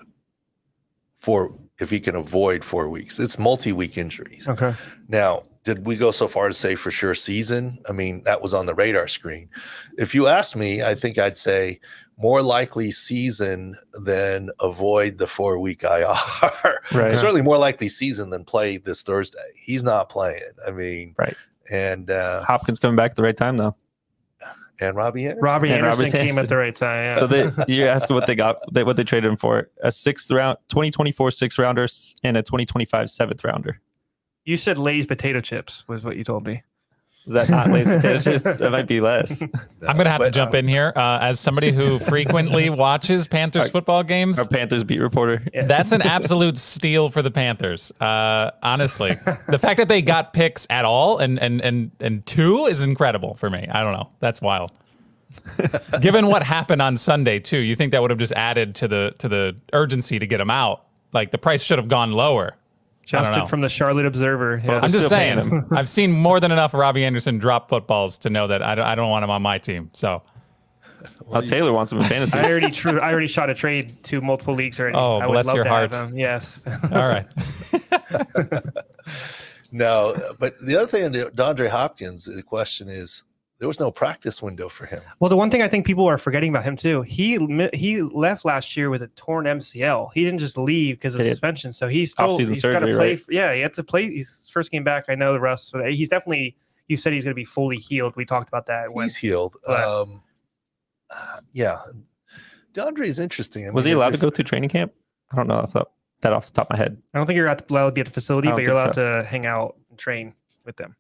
for. If he can avoid four weeks, it's multi-week injuries. Okay. Now, did we go so far to say for sure season? I mean, that was on the radar screen. If you asked me, I think I'd say more likely season than avoid the four-week I R. Right. Certainly more likely season than play this Thursday. He's not playing. I mean, right. And uh, Hopkins coming back at the right time, though. And Robbie Anderson. Robbie and Anderson, Anderson came at the right time. Yeah. So they, you're asking what they got, they, what they traded him for. A sixth round, twenty twenty-four sixth rounder and a twenty twenty-five seventh rounder. You said Lay's potato chips was what you told me. Is that not Lay's potato chips? That might be less. No, I'm going to have to jump in here uh, as somebody who frequently watches Panthers our, football games. Our Panthers beat reporter. Yeah. That's an absolute steal for the Panthers. Uh, honestly, the fact that they got picks at all and and and and two is incredible for me. I don't know. That's wild. Given what happened on Sunday too, you think that would have just added to the to the urgency to get them out? Like the price should have gone lower. Justin from the Charlotte Observer. Yeah, I'm just saying, I've seen more than enough Robbie Anderson drop footballs to know that I don't, I don't want him on my team. So, well, Taylor wants him in fantasy. I already true. I already shot a trade to multiple leagues already. Oh, I bless would love your to heart. Have him. Yes. All right. No, but the other thing, DeAndre Hopkins. The question is, there was no practice window for him. Well, the one thing I think people are forgetting about him too, he he left last year with a torn M C L. He didn't just leave because of suspension. So he's still he's got to play. Right? Yeah, he had to play. His first game back. I know the rest. But he's definitely. You said he's going to be fully healed. We talked about that. When, he's healed. But, um, uh, yeah, DeAndre is interesting. I mean, was he allowed if, to go through training camp? I don't know. I thought that off the top of my head. I don't think you're allowed to be at the facility, but you're allowed so. to hang out and train with them.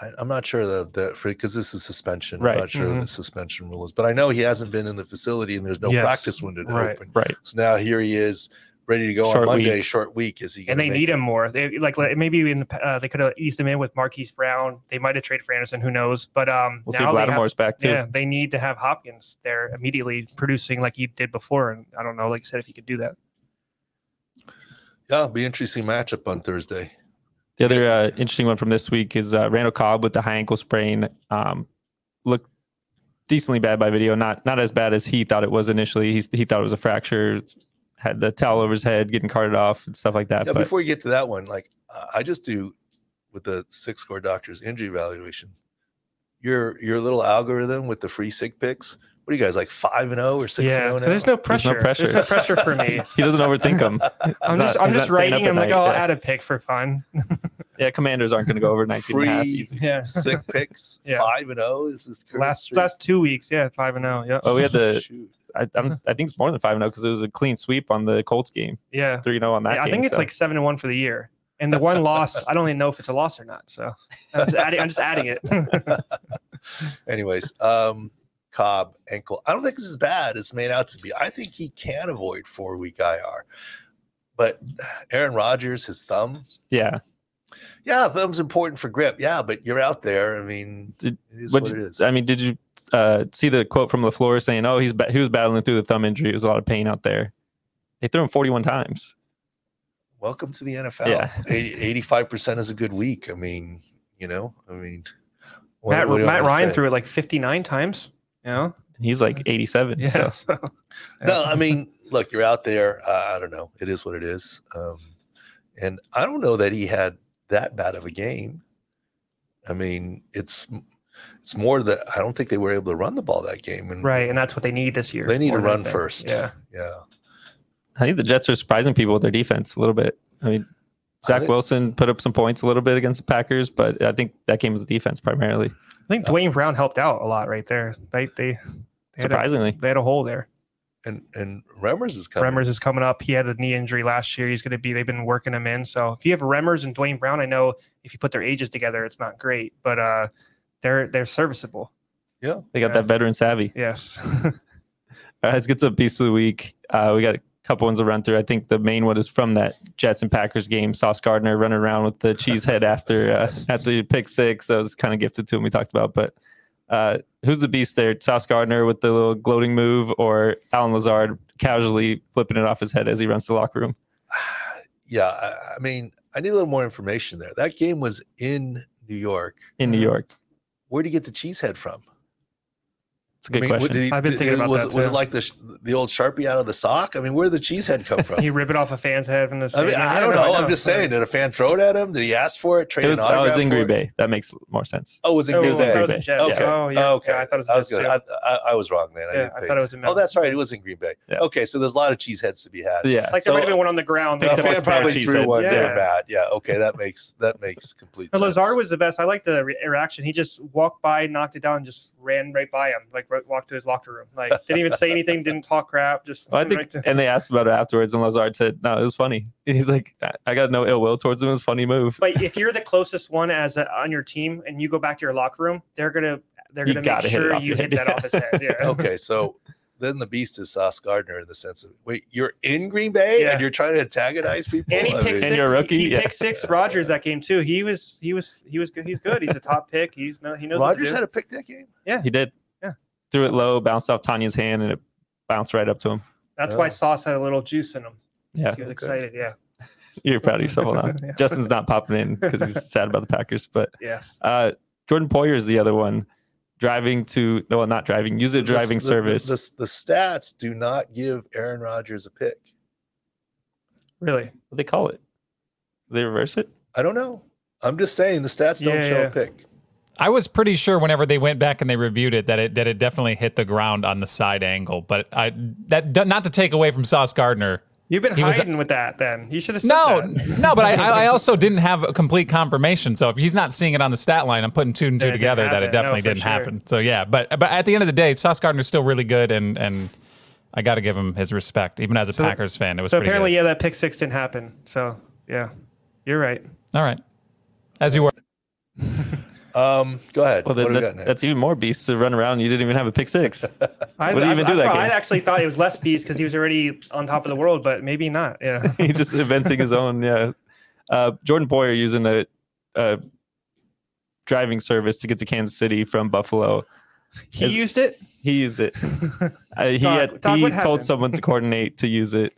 I, I'm not sure that the because this is suspension. Right. I'm not sure mm-hmm. the suspension rule is, but I know he hasn't been in the facility and there's no yes. practice window to right. open. Right. So now here he is, ready to go short on Monday. Week. Short week is he? And they need it? him more. They like, like maybe in the, uh, they could have eased him in with Marquise Brown. They might have traded for Anderson. Who knows? But um, we'll now see. Lattimore's back too. Yeah, they need to have Hopkins there immediately producing like he did before. And I don't know, like you said, if he could do that. Yeah, it'll be an interesting matchup on Thursday. The other uh, interesting one from this week is uh, Randall Cobb with the high ankle sprain. Um, looked decently bad by video, not not as bad as he thought it was initially. He he thought it was a fracture, had the towel over his head, getting carted off and stuff like that. Yeah, but before you get to that one, like uh, I just do with the six score doctor's injury evaluation, your your little algorithm with the free sick picks. What are you guys, like five and oh or six and oh yeah, now? There's no pressure. There's no pressure, there's no pressure for me. He doesn't overthink them. He's I'm not, just I'm just writing him like, oh, I'll yeah. add a pick for fun. Yeah, Commanders aren't going to go over nineteen Free, and a half. Easy. Yeah. Sick picks, yeah. five and oh Is this last streak? Last two weeks, yeah, five and oh Yeah. Oh, we had the – I I'm, I think it's more than five and oh because it was a clean sweep on the Colts game. Yeah. three and oh on that yeah, game. I think it's so. like seven and one for the year. And the one loss, I don't even know if it's a loss or not. So I'm just adding, I'm just adding it. Anyways, um – Cobb ankle. I don't think this is bad. It's made out to be. I think he can avoid four week I R, but Aaron Rodgers, his thumb. Yeah, yeah, thumb's important for grip. Yeah, but you're out there. I mean, did, it is what it is. I mean, did you uh, see the quote from LaFleur saying, "Oh, he's ba- he was battling through the thumb injury. It was a lot of pain out there." They threw him forty-one times. Welcome to the N F L. Yeah, eighty-five percent is a good week. I mean, you know, I mean, what, Matt, what Matt Ryan say? threw it like fifty-nine times. You know? He's like eighty-seven Yeah. So. Yeah. No, I mean, look, you're out there. Uh, I don't know. It is what it is. Um, and I don't know that he had that bad of a game. I mean, it's it's more that I don't think they were able to run the ball that game. And, right, and that's what they need this year. They need to run first. Yeah. Yeah. I think the Jets are surprising people with their defense a little bit. I mean, Zach I think- Wilson put up some points a little bit against the Packers, but I think that game was the defense primarily. I think Dwayne Brown helped out a lot right there. They they, they surprisingly had a, they had a hole there. And and Remmers is coming. Remmers is coming up. He had a knee injury last year. He's going to be. They've been working him in. So if you have Remmers and Dwayne Brown, I know if you put their ages together, it's not great, but uh, they're they're serviceable. Yeah, they got yeah. that veteran savvy. Yes. All right, let's get to the piece of the week. Uh, we got a couple ones to run through. I think the main one is from that Jets and Packers game. Sauce Gardner running around with the cheese head after uh, after pick six. That was kind of gifted to him. We talked about, but uh, who's the beast there? Sauce Gardner with the little gloating move, or Allen Lazard casually flipping it off his head as he runs to the locker room? Yeah, I, I mean, I need a little more information there. That game was in New York. In New York. Where did you get the cheese head from? It's a good I mean, question. He, I've been thinking it, about was, that. Too. Was it like the the old Sharpie out of the sock? I mean, where did the cheesehead come from? He ripped it off a fan's head from the I, mean, I don't know. know. I'm just saying. Did a fan throw it at him? Did he ask for it? Trade it was, an autograph? I was in Green Bay. That makes more sense. Oh, it was in Green Bay. It was in Green Bay. Okay. Oh, yeah. Oh, okay. Yeah, I thought it was. I was, good. I, I, I was wrong then. I, yeah, I thought it was in. Oh, that's right. It was in Green Bay. Yeah. Okay, so there's a lot of cheeseheads to be had. Yeah. Like there might have been one on the ground. A fan probably threw one there, Matt. Yeah. Okay, that makes that makes complete sense. Lazard was the best. I like the reaction. He just walked by, knocked it down, and just ran right by him. Like. Walked to his locker room, like didn't even say anything, didn't talk crap. Just well, I think, right and they asked about it afterwards, and Lazard said, "No, it was funny." He's like, "I got no ill will towards him. It was a funny move." But if you're the closest one as a, on your team, and you go back to your locker room, they're gonna they're you gonna make sure you hit that off his head. Yeah. Okay, so then the beast is Sauce Gardner in the sense of wait, you're in Green Bay yeah. and you're trying to antagonize people. And he picked six. And you're a rookie. He, he yeah. picked six Rodgers that game too. He was he was he was good. He's good. He's a top pick. He's no he knows. Rodgers had a pick that game. Yeah, he did. Threw it low, bounced off Tanya's hand, and it bounced right up to him. That's oh. why Sauce had a little juice in him. Yeah, he was excited. Yeah, you're proud of yourself now. yeah. Justin's not popping in because he's sad about the Packers, but yes, uh, Jordan Poyer is the other one. Driving to no, well, not driving. Use a driving the, service. The, the, the, the stats do not give Aaron Rodgers a pick. Really? What do they call it? Do they reverse it? I don't know. I'm just saying the stats don't yeah, show yeah. a pick. I was pretty sure whenever they went back and they reviewed it that it that it definitely hit the ground on the side angle. But I that not to take away from Sauce Gardner. You've been hiding was, with that then. You should have said no, that. No, but I, I also didn't have a complete confirmation. So if he's not seeing it on the stat line, I'm putting two and two yeah, together that it definitely no, didn't sure. happen. So yeah, but but at the end of the day, Sauce Gardner's still really good, and and I got to give him his respect, even as a so, Packers fan. It was so pretty apparently good. Yeah, that pick six didn't happen. So yeah, you're right. All right, as you were. Um, go ahead. Well, then that, that's even more beast to run around. You didn't even have a pick six. I, what I, you even I, do that I actually thought it was less beast because he was already on top of the world, but maybe not. Yeah, he's just inventing his own. Yeah, uh, Jordan Poyer using a, a driving service to get to Kansas City from Buffalo. He As, used it. He used it. uh, he Don, had, Don, he told happened? someone to coordinate to use it.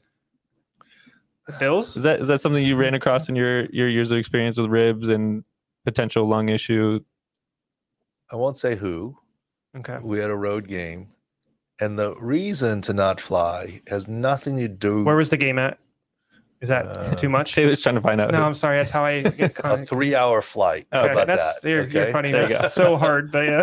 The Bills? Is that is that something you ran across in your your years of experience with ribs and potential lung issue? I won't say who. Okay. We had a road game, and the reason to not fly has nothing to do. Where was the game at? Is that uh, too much? Taylor's trying to find out. No, who. I'm sorry. That's how I get con- a three-hour flight. Okay. How about that's, that? You're, okay? you're funny. There you go. So hard, but yeah.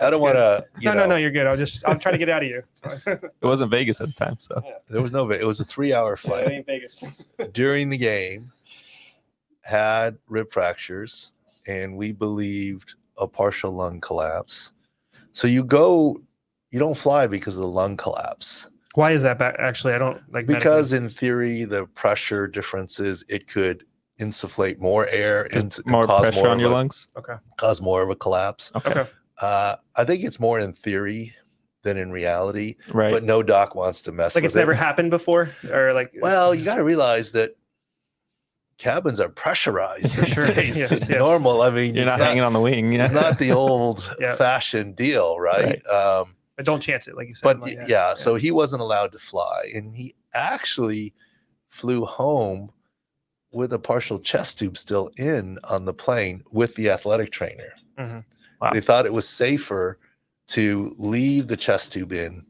I don't want to. No, know. no, no. You're good. I'll just. I'm trying to get out of you. It wasn't Vegas at the time, so yeah. there was no. It was a three-hour flight. Yeah, it ain't Vegas. During the game, had rib fractures, and we believed a partial lung collapse. So you go, you don't fly because of the lung collapse. Why is that? Back? Actually, I don't like because medically. In theory, the pressure differences, it could insufflate more air and more cause pressure more on your a, lungs. Okay, cause more of a collapse. Okay, uh, I think it's more in theory than in reality. Right, but no doc wants to mess. Like with it's it. never happened before, or like. Well, you got to realize that cabins are pressurized these sure. days. Yes, it's yes. normal. I mean, you're not, not hanging on the wing. Yeah. It's not the old yeah. fashioned deal, right? right. Um, but don't chance it, like you said. But like, yeah, yeah, so he wasn't allowed to fly, and he actually flew home with a partial chest tube still in on the plane with the athletic trainer. Mm-hmm. Wow. They thought it was safer to leave the chest tube in,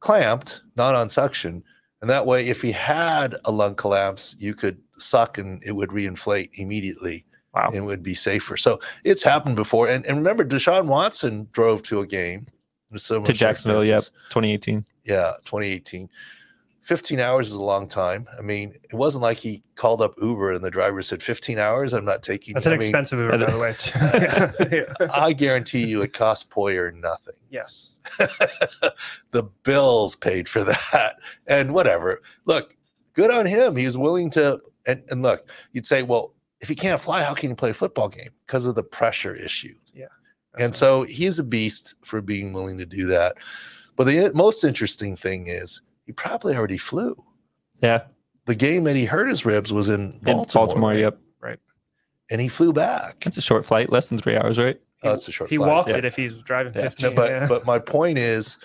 clamped, not on suction, and that way, if he had a lung collapse, you could suck and it would reinflate immediately. Wow. It would be safer. So it's happened before. And, and remember, Deshaun Watson drove to a game to Jacksonville. Yep, twenty eighteen. Yeah, twenty eighteen. fifteen hours is a long time. I mean, it wasn't like he called up Uber and the driver said, fifteen hours, I'm not taking. That's an I expensive mean, Uber, by the way. I guarantee you it cost Poyer nothing. Yes. The Bills paid for that. And whatever. Look, good on him. He's willing to. And, and look, you'd say, well, if he can't fly, how can he play a football game? Because of the pressure issue. Yeah. And right. so he's a beast for being willing to do that. But the most interesting thing is, he probably already flew. Yeah. The game that he hurt his ribs was in Baltimore. In Baltimore, yep. Right. And he flew back. That's a short flight, less than three hours, right? He, oh, that's a short he flight. He walked yeah. it if he's driving yeah. fifteen. No, but, yeah. but my point is,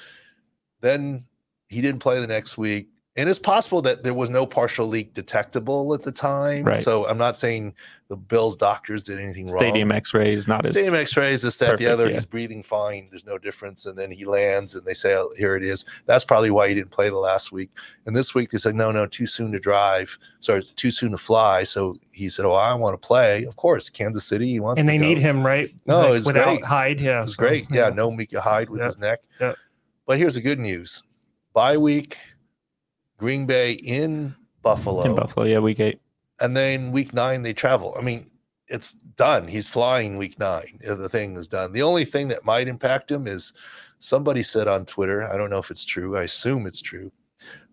then he didn't play the next week. And it's possible that there was no partial leak detectable at the time. Right. So I'm not saying the Bills doctors did anything Stadium wrong. Stadium X-rays, not as Stadium X-rays, this, that, the other. Yeah. He's breathing fine. There's no difference. And then he lands and they say, oh, here it is. That's probably why he didn't play the last week. And this week they said, no, no, too soon to drive. Sorry, too soon to fly. So he said, oh, I want to play. Of course, Kansas City, he wants and to And they go. Need him, right? No, like, it's without great. Hyde. Yeah, it's so, great. Yeah, yeah. no Micah Hyde with yeah. his neck. Yeah. But here's the good news. Bye week. Green Bay in Buffalo. In Buffalo, yeah, week eight. And then week nine, they travel. I mean, it's done. He's flying week nine. The thing is done. The only thing that might impact him is somebody said on Twitter, I don't know if it's true, I assume it's true,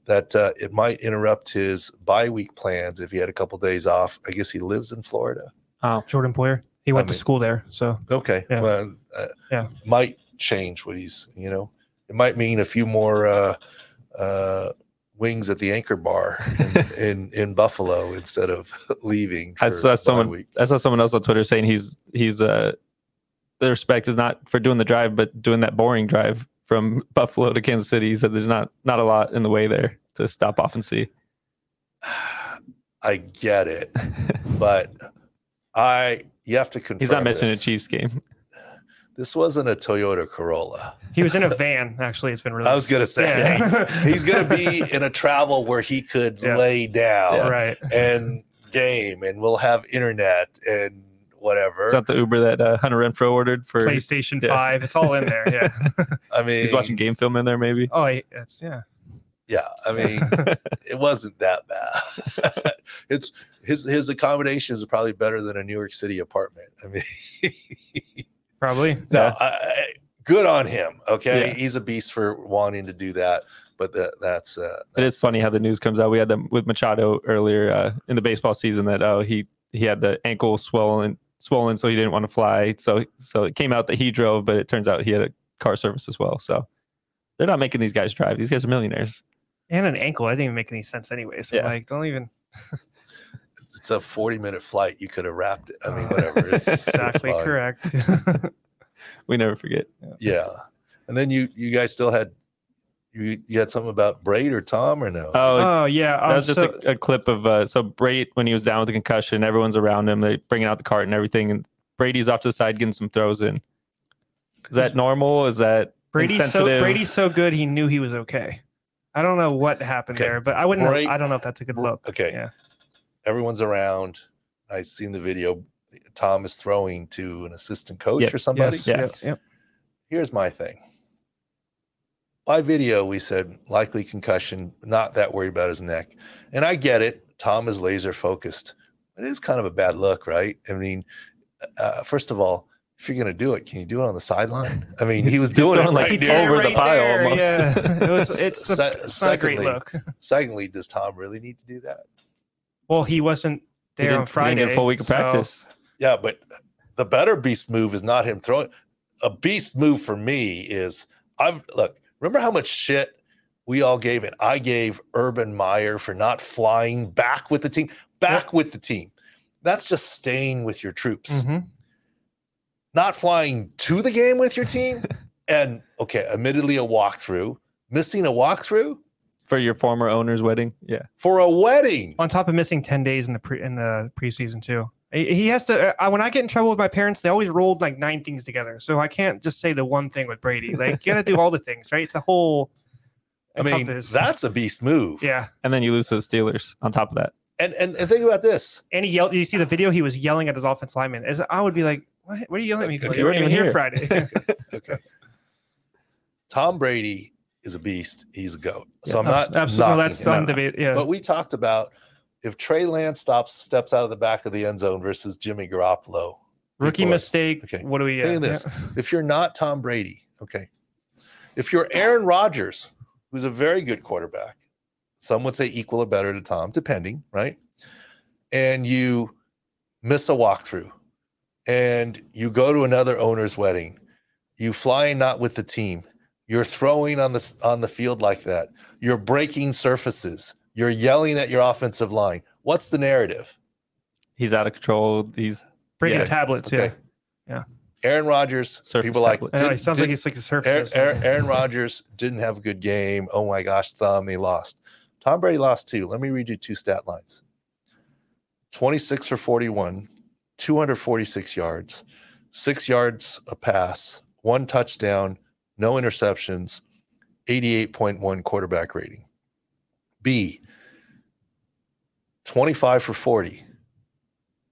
that uh, it might interrupt his bye week plans if he had a couple days off. I guess he lives in Florida. Oh, Jordan Poyer. He went I mean, to school there, so. Okay. Yeah. Well, uh, yeah. Might change what he's, you know. It might mean a few more uh, uh, wings at the Anchor Bar in, in, in Buffalo instead of leaving. I saw someone. Week. I saw someone else on Twitter saying he's he's uh, the respect is not for doing the drive, but doing that boring drive from Buffalo to Kansas City. He said there's not not a lot in the way there to stop off and see. I get it, but I you have to confirm. He's not missing this. A Chiefs game. This wasn't a Toyota Corolla. He was in a van, actually. It's been released. I was going to say, yeah. hey, he's going to be in a travel where he could yeah. lay down yeah, right. and game, and we'll have internet and whatever. It's not the Uber that uh, Hunter Renfrow ordered for PlayStation yeah. five. It's all in there, yeah. I mean, he's watching game film in there, maybe. Oh, it's, yeah. Yeah, I mean, it wasn't that bad. It's his, his accommodations are probably better than a New York City apartment. I mean... Probably. No, yeah. I, I, good on him. Okay. Yeah. He's a beast for wanting to do that. But the, that's, uh, that's. It is funny how the news comes out. We had them with Machado earlier uh, in the baseball season that, oh, he, he had the ankle swollen, swollen, so he didn't want to fly. So, so it came out that he drove, but it turns out he had a car service as well. So they're not making these guys drive. These guys are millionaires. And an ankle. I didn't even make any sense anyway. So, yeah. like, don't even. It's a forty-minute flight. You could have wrapped it. I mean, whatever. It's, exactly it's correct. We never forget. Yeah. yeah. And then you you guys still had you, you had something about Brate or Tom or no? Oh, oh yeah. That um, was just so, a, a clip of uh, so Brate, when he was down with the concussion, everyone's around him. They're bringing out the cart and everything. And Brady's off to the side getting some throws in. Is that normal? Is that Brady's so, Brady's so good he knew he was okay. I don't know what happened okay. there, but I wouldn't. Brate, I don't know if that's a good look. Okay. Yeah. Everyone's around. I've seen the video. Tom is throwing to an assistant coach yep. or somebody. Yes. Yep. Yep. Here's my thing. By video, we said likely concussion, not that worried about his neck. And I get it. Tom is laser focused. It is kind of a bad look, right? I mean, uh, first of all, if you're going to do it, can you do it on the sideline? I mean, he was doing it like right over right the pile there, almost. Yeah. It was, it's Se- a, it's not a great look. Secondly, does Tom really need to do that? Well, he wasn't there he on Friday. He didn't get a full week of practice. So. Yeah, but the better beast move is not him throwing. A beast move for me is I've look. Remember how much shit we all gave and I gave Urban Meyer for not flying back with the team. Back yep. with the team. That's just staying with your troops. Mm-hmm. Not flying to the game with your team. And okay, admittedly a walkthrough, missing a walkthrough. For your former owner's wedding, yeah. For a wedding, on top of missing ten days in the pre in the preseason too, he has to. Uh, when I get in trouble with my parents, they always rolled like nine things together, so I can't just say the one thing with Brady. Like you got to do all the things, right? It's a whole. I mean, compass. That's a beast move. Yeah, and then you lose those Steelers on top of that. And and, and think about this. And he yelled. You see the video? He was yelling at his offensive lineman. As I would be like, "What? What are you yelling at me for? You weren't even here Friday." okay. okay. Tom Brady. Is a beast. He's a goat. So yeah, I'm not absolutely. No, that's some debate. Yeah. But we talked about if Trey Lance stops steps out of the back of the end zone versus Jimmy Garoppolo, rookie mistake. Like, okay. What do we? Uh, this. Yeah. If you're not Tom Brady, okay. If you're Aaron Rodgers, who's a very good quarterback, some would say equal or better to Tom, depending, right? And you miss a walkthrough, and you go to another owner's wedding, you fly not with the team. You're throwing on the on the field like that. You're breaking surfaces. You're yelling at your offensive line. What's the narrative? He's out of control. He's breaking yeah. tablets. Okay. Yeah, yeah. Aaron Rodgers. Surface people tablet. Like. Did, it sounds did, like he's like a surface. Aaron, Aaron, Aaron Rodgers didn't have a good game. Oh my gosh, thumb. He lost. Tom Brady lost two. Let me read you two stat lines. twenty-six for forty-one, two hundred forty-six yards, six yards a pass, one touchdown, no interceptions, eighty-eight point one quarterback rating. B, twenty-five for forty,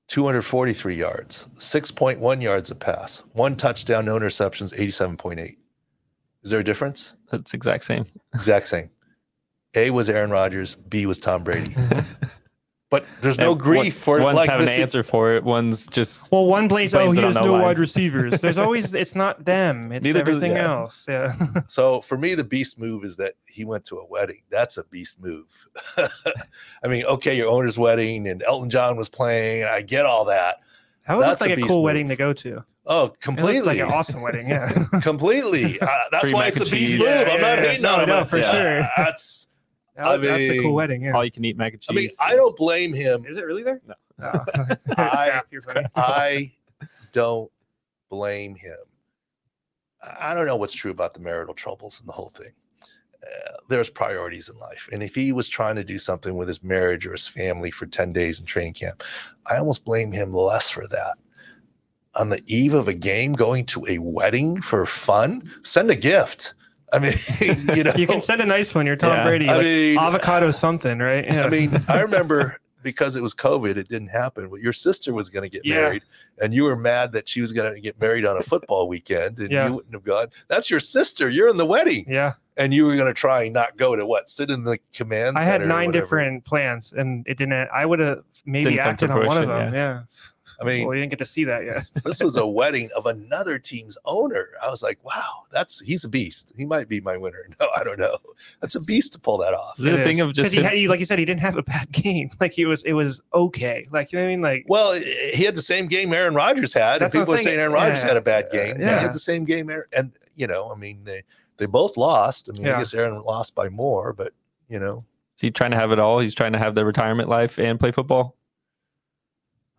two hundred forty-three yards, six point one yards a pass, one touchdown, no interceptions, eighty-seven point eight. Is there a difference? That's exact same. Exact same. A was Aaron Rodgers. B was Tom Brady. But there's no grief for one's like have an answer for it. One's just well, one plays. Oh, he has no wide receivers. There's always it's not them. It's Neither everything does, yeah. else. Yeah. So for me, the beast move is that he went to a wedding. That's a beast move. I mean, okay, your owner's wedding and Elton John was playing. I get all that. That was like a, a cool move. Wedding to go to. Oh, completely! It like an awesome wedding. Yeah. completely. Uh, that's Free why it's a beast move. Yeah, I'm yeah, not yeah, hating no, on him. No, for yeah. sure. That's. I mean, that's a cool wedding. Yeah. All you can eat mac and cheese. I mean, I don't blame him. Is it really there? No. no. I, I don't blame him. I don't know what's true about the marital troubles and the whole thing. Uh, there's priorities in life. And if he was trying to do something with his marriage or his family for ten days in training camp, I almost blame him less for that. On the eve of a game, going to a wedding for fun, send a gift. I mean, you know, you can send a nice one. You're Tom yeah. Brady, like I mean, avocado something, right? Yeah. I mean, I remember because it was COVID, it didn't happen. But your sister was going to get yeah. married, and you were mad that she was going to get married on a football weekend, and yeah. you wouldn't have gone. That's your sister. You're in the wedding, yeah. And you were going to try and not go to what? Sit in the command. I had center nine different plans, and it didn't. I would have maybe didn't acted on one of them, yeah. yeah. I mean, well, you didn't get to see that yet. This was a wedding of another team's owner. I was like, wow, that's he's a beast. He might be my winner. No, I don't know. That's a beast to pull that off. Is it a thing of just him- he had, like you said, he didn't have a bad game. Like he was, it was okay. Like you know what I mean? Like well, he had the same game Aaron Rodgers had. And people are saying Aaron Rodgers yeah. had a bad game. Yeah. He had the same game, and you know, I mean, they they both lost. I mean, yeah. I guess Aaron lost by more, but you know, is he trying to have it all? He's trying to have the retirement life and play football.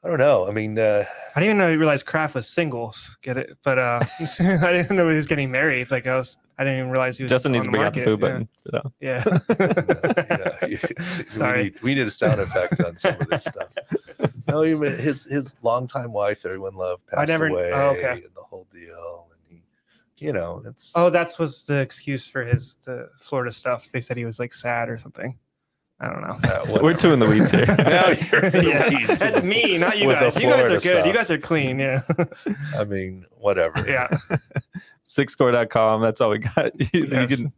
I don't know. I mean, uh, I didn't even know he realized Kraft was singles. Get it? But uh, I didn't know he was getting married. Like I was, I didn't even realize he was. Justin needs to bring out the poo button for that. Yeah. yeah. yeah. Sorry. We need, we need a sound effect on some of this stuff. No, even his his longtime wife that everyone loved passed I never, away, oh, okay. and the whole deal. And he, you know, it's. Oh, that was the excuse for his the Florida stuff. They said he was like sad or something. I don't know. Uh, We're two in the weeds here. Now you're in the yeah. weeds. That's me, not you guys. You guys are good. Stuff. You guys are clean. Yeah. I mean, whatever. Yeah. six score dot com. That's all we got. You, yes. you can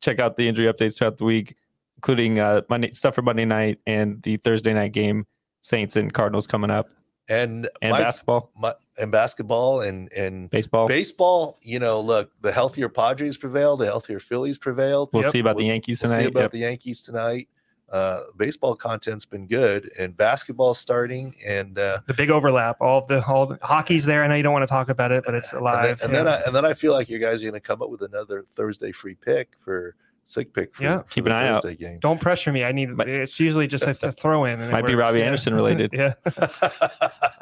check out the injury updates throughout the week, including uh, Monday stuff for Monday night and the Thursday night game, Saints and Cardinals coming up, and and my, basketball, my, and basketball, and and baseball, baseball. You know, look, the healthier Padres prevailed, the healthier Phillies prevailed. We'll yep. see about we'll, the Yankees tonight. We'll see about yep. the Yankees tonight. Uh, baseball content's been good, and basketball starting, and uh, the big overlap. All of the, all the hockey's there. I know you don't want to talk about it, but it's alive. And then, and yeah. then, I, and then I feel like you guys are going to come up with another Thursday free pick for sick pick. For, yeah, for keep an eye Thursday out. Game. Don't pressure me. I need. It's usually just a throw in. And might be Robbie yeah. Anderson related. yeah,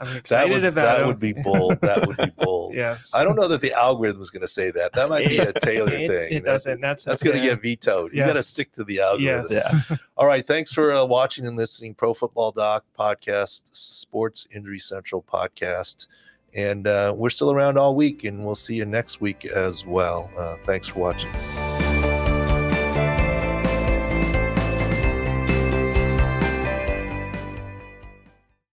I'm excited that would, about that. Him. Would be bold. That would be bold. yes. I don't know that the algorithm is going to say that. That might be a Taylor it, thing. It that's, doesn't. That's that's going to yeah. get vetoed. Yes. You got to stick to the algorithm. Yes. Yeah. All right. Thanks for uh, watching and listening. Pro Football Doc podcast, Sports Injury Central podcast, and uh, we're still around all week, and we'll see you next week as well. Uh, thanks for watching.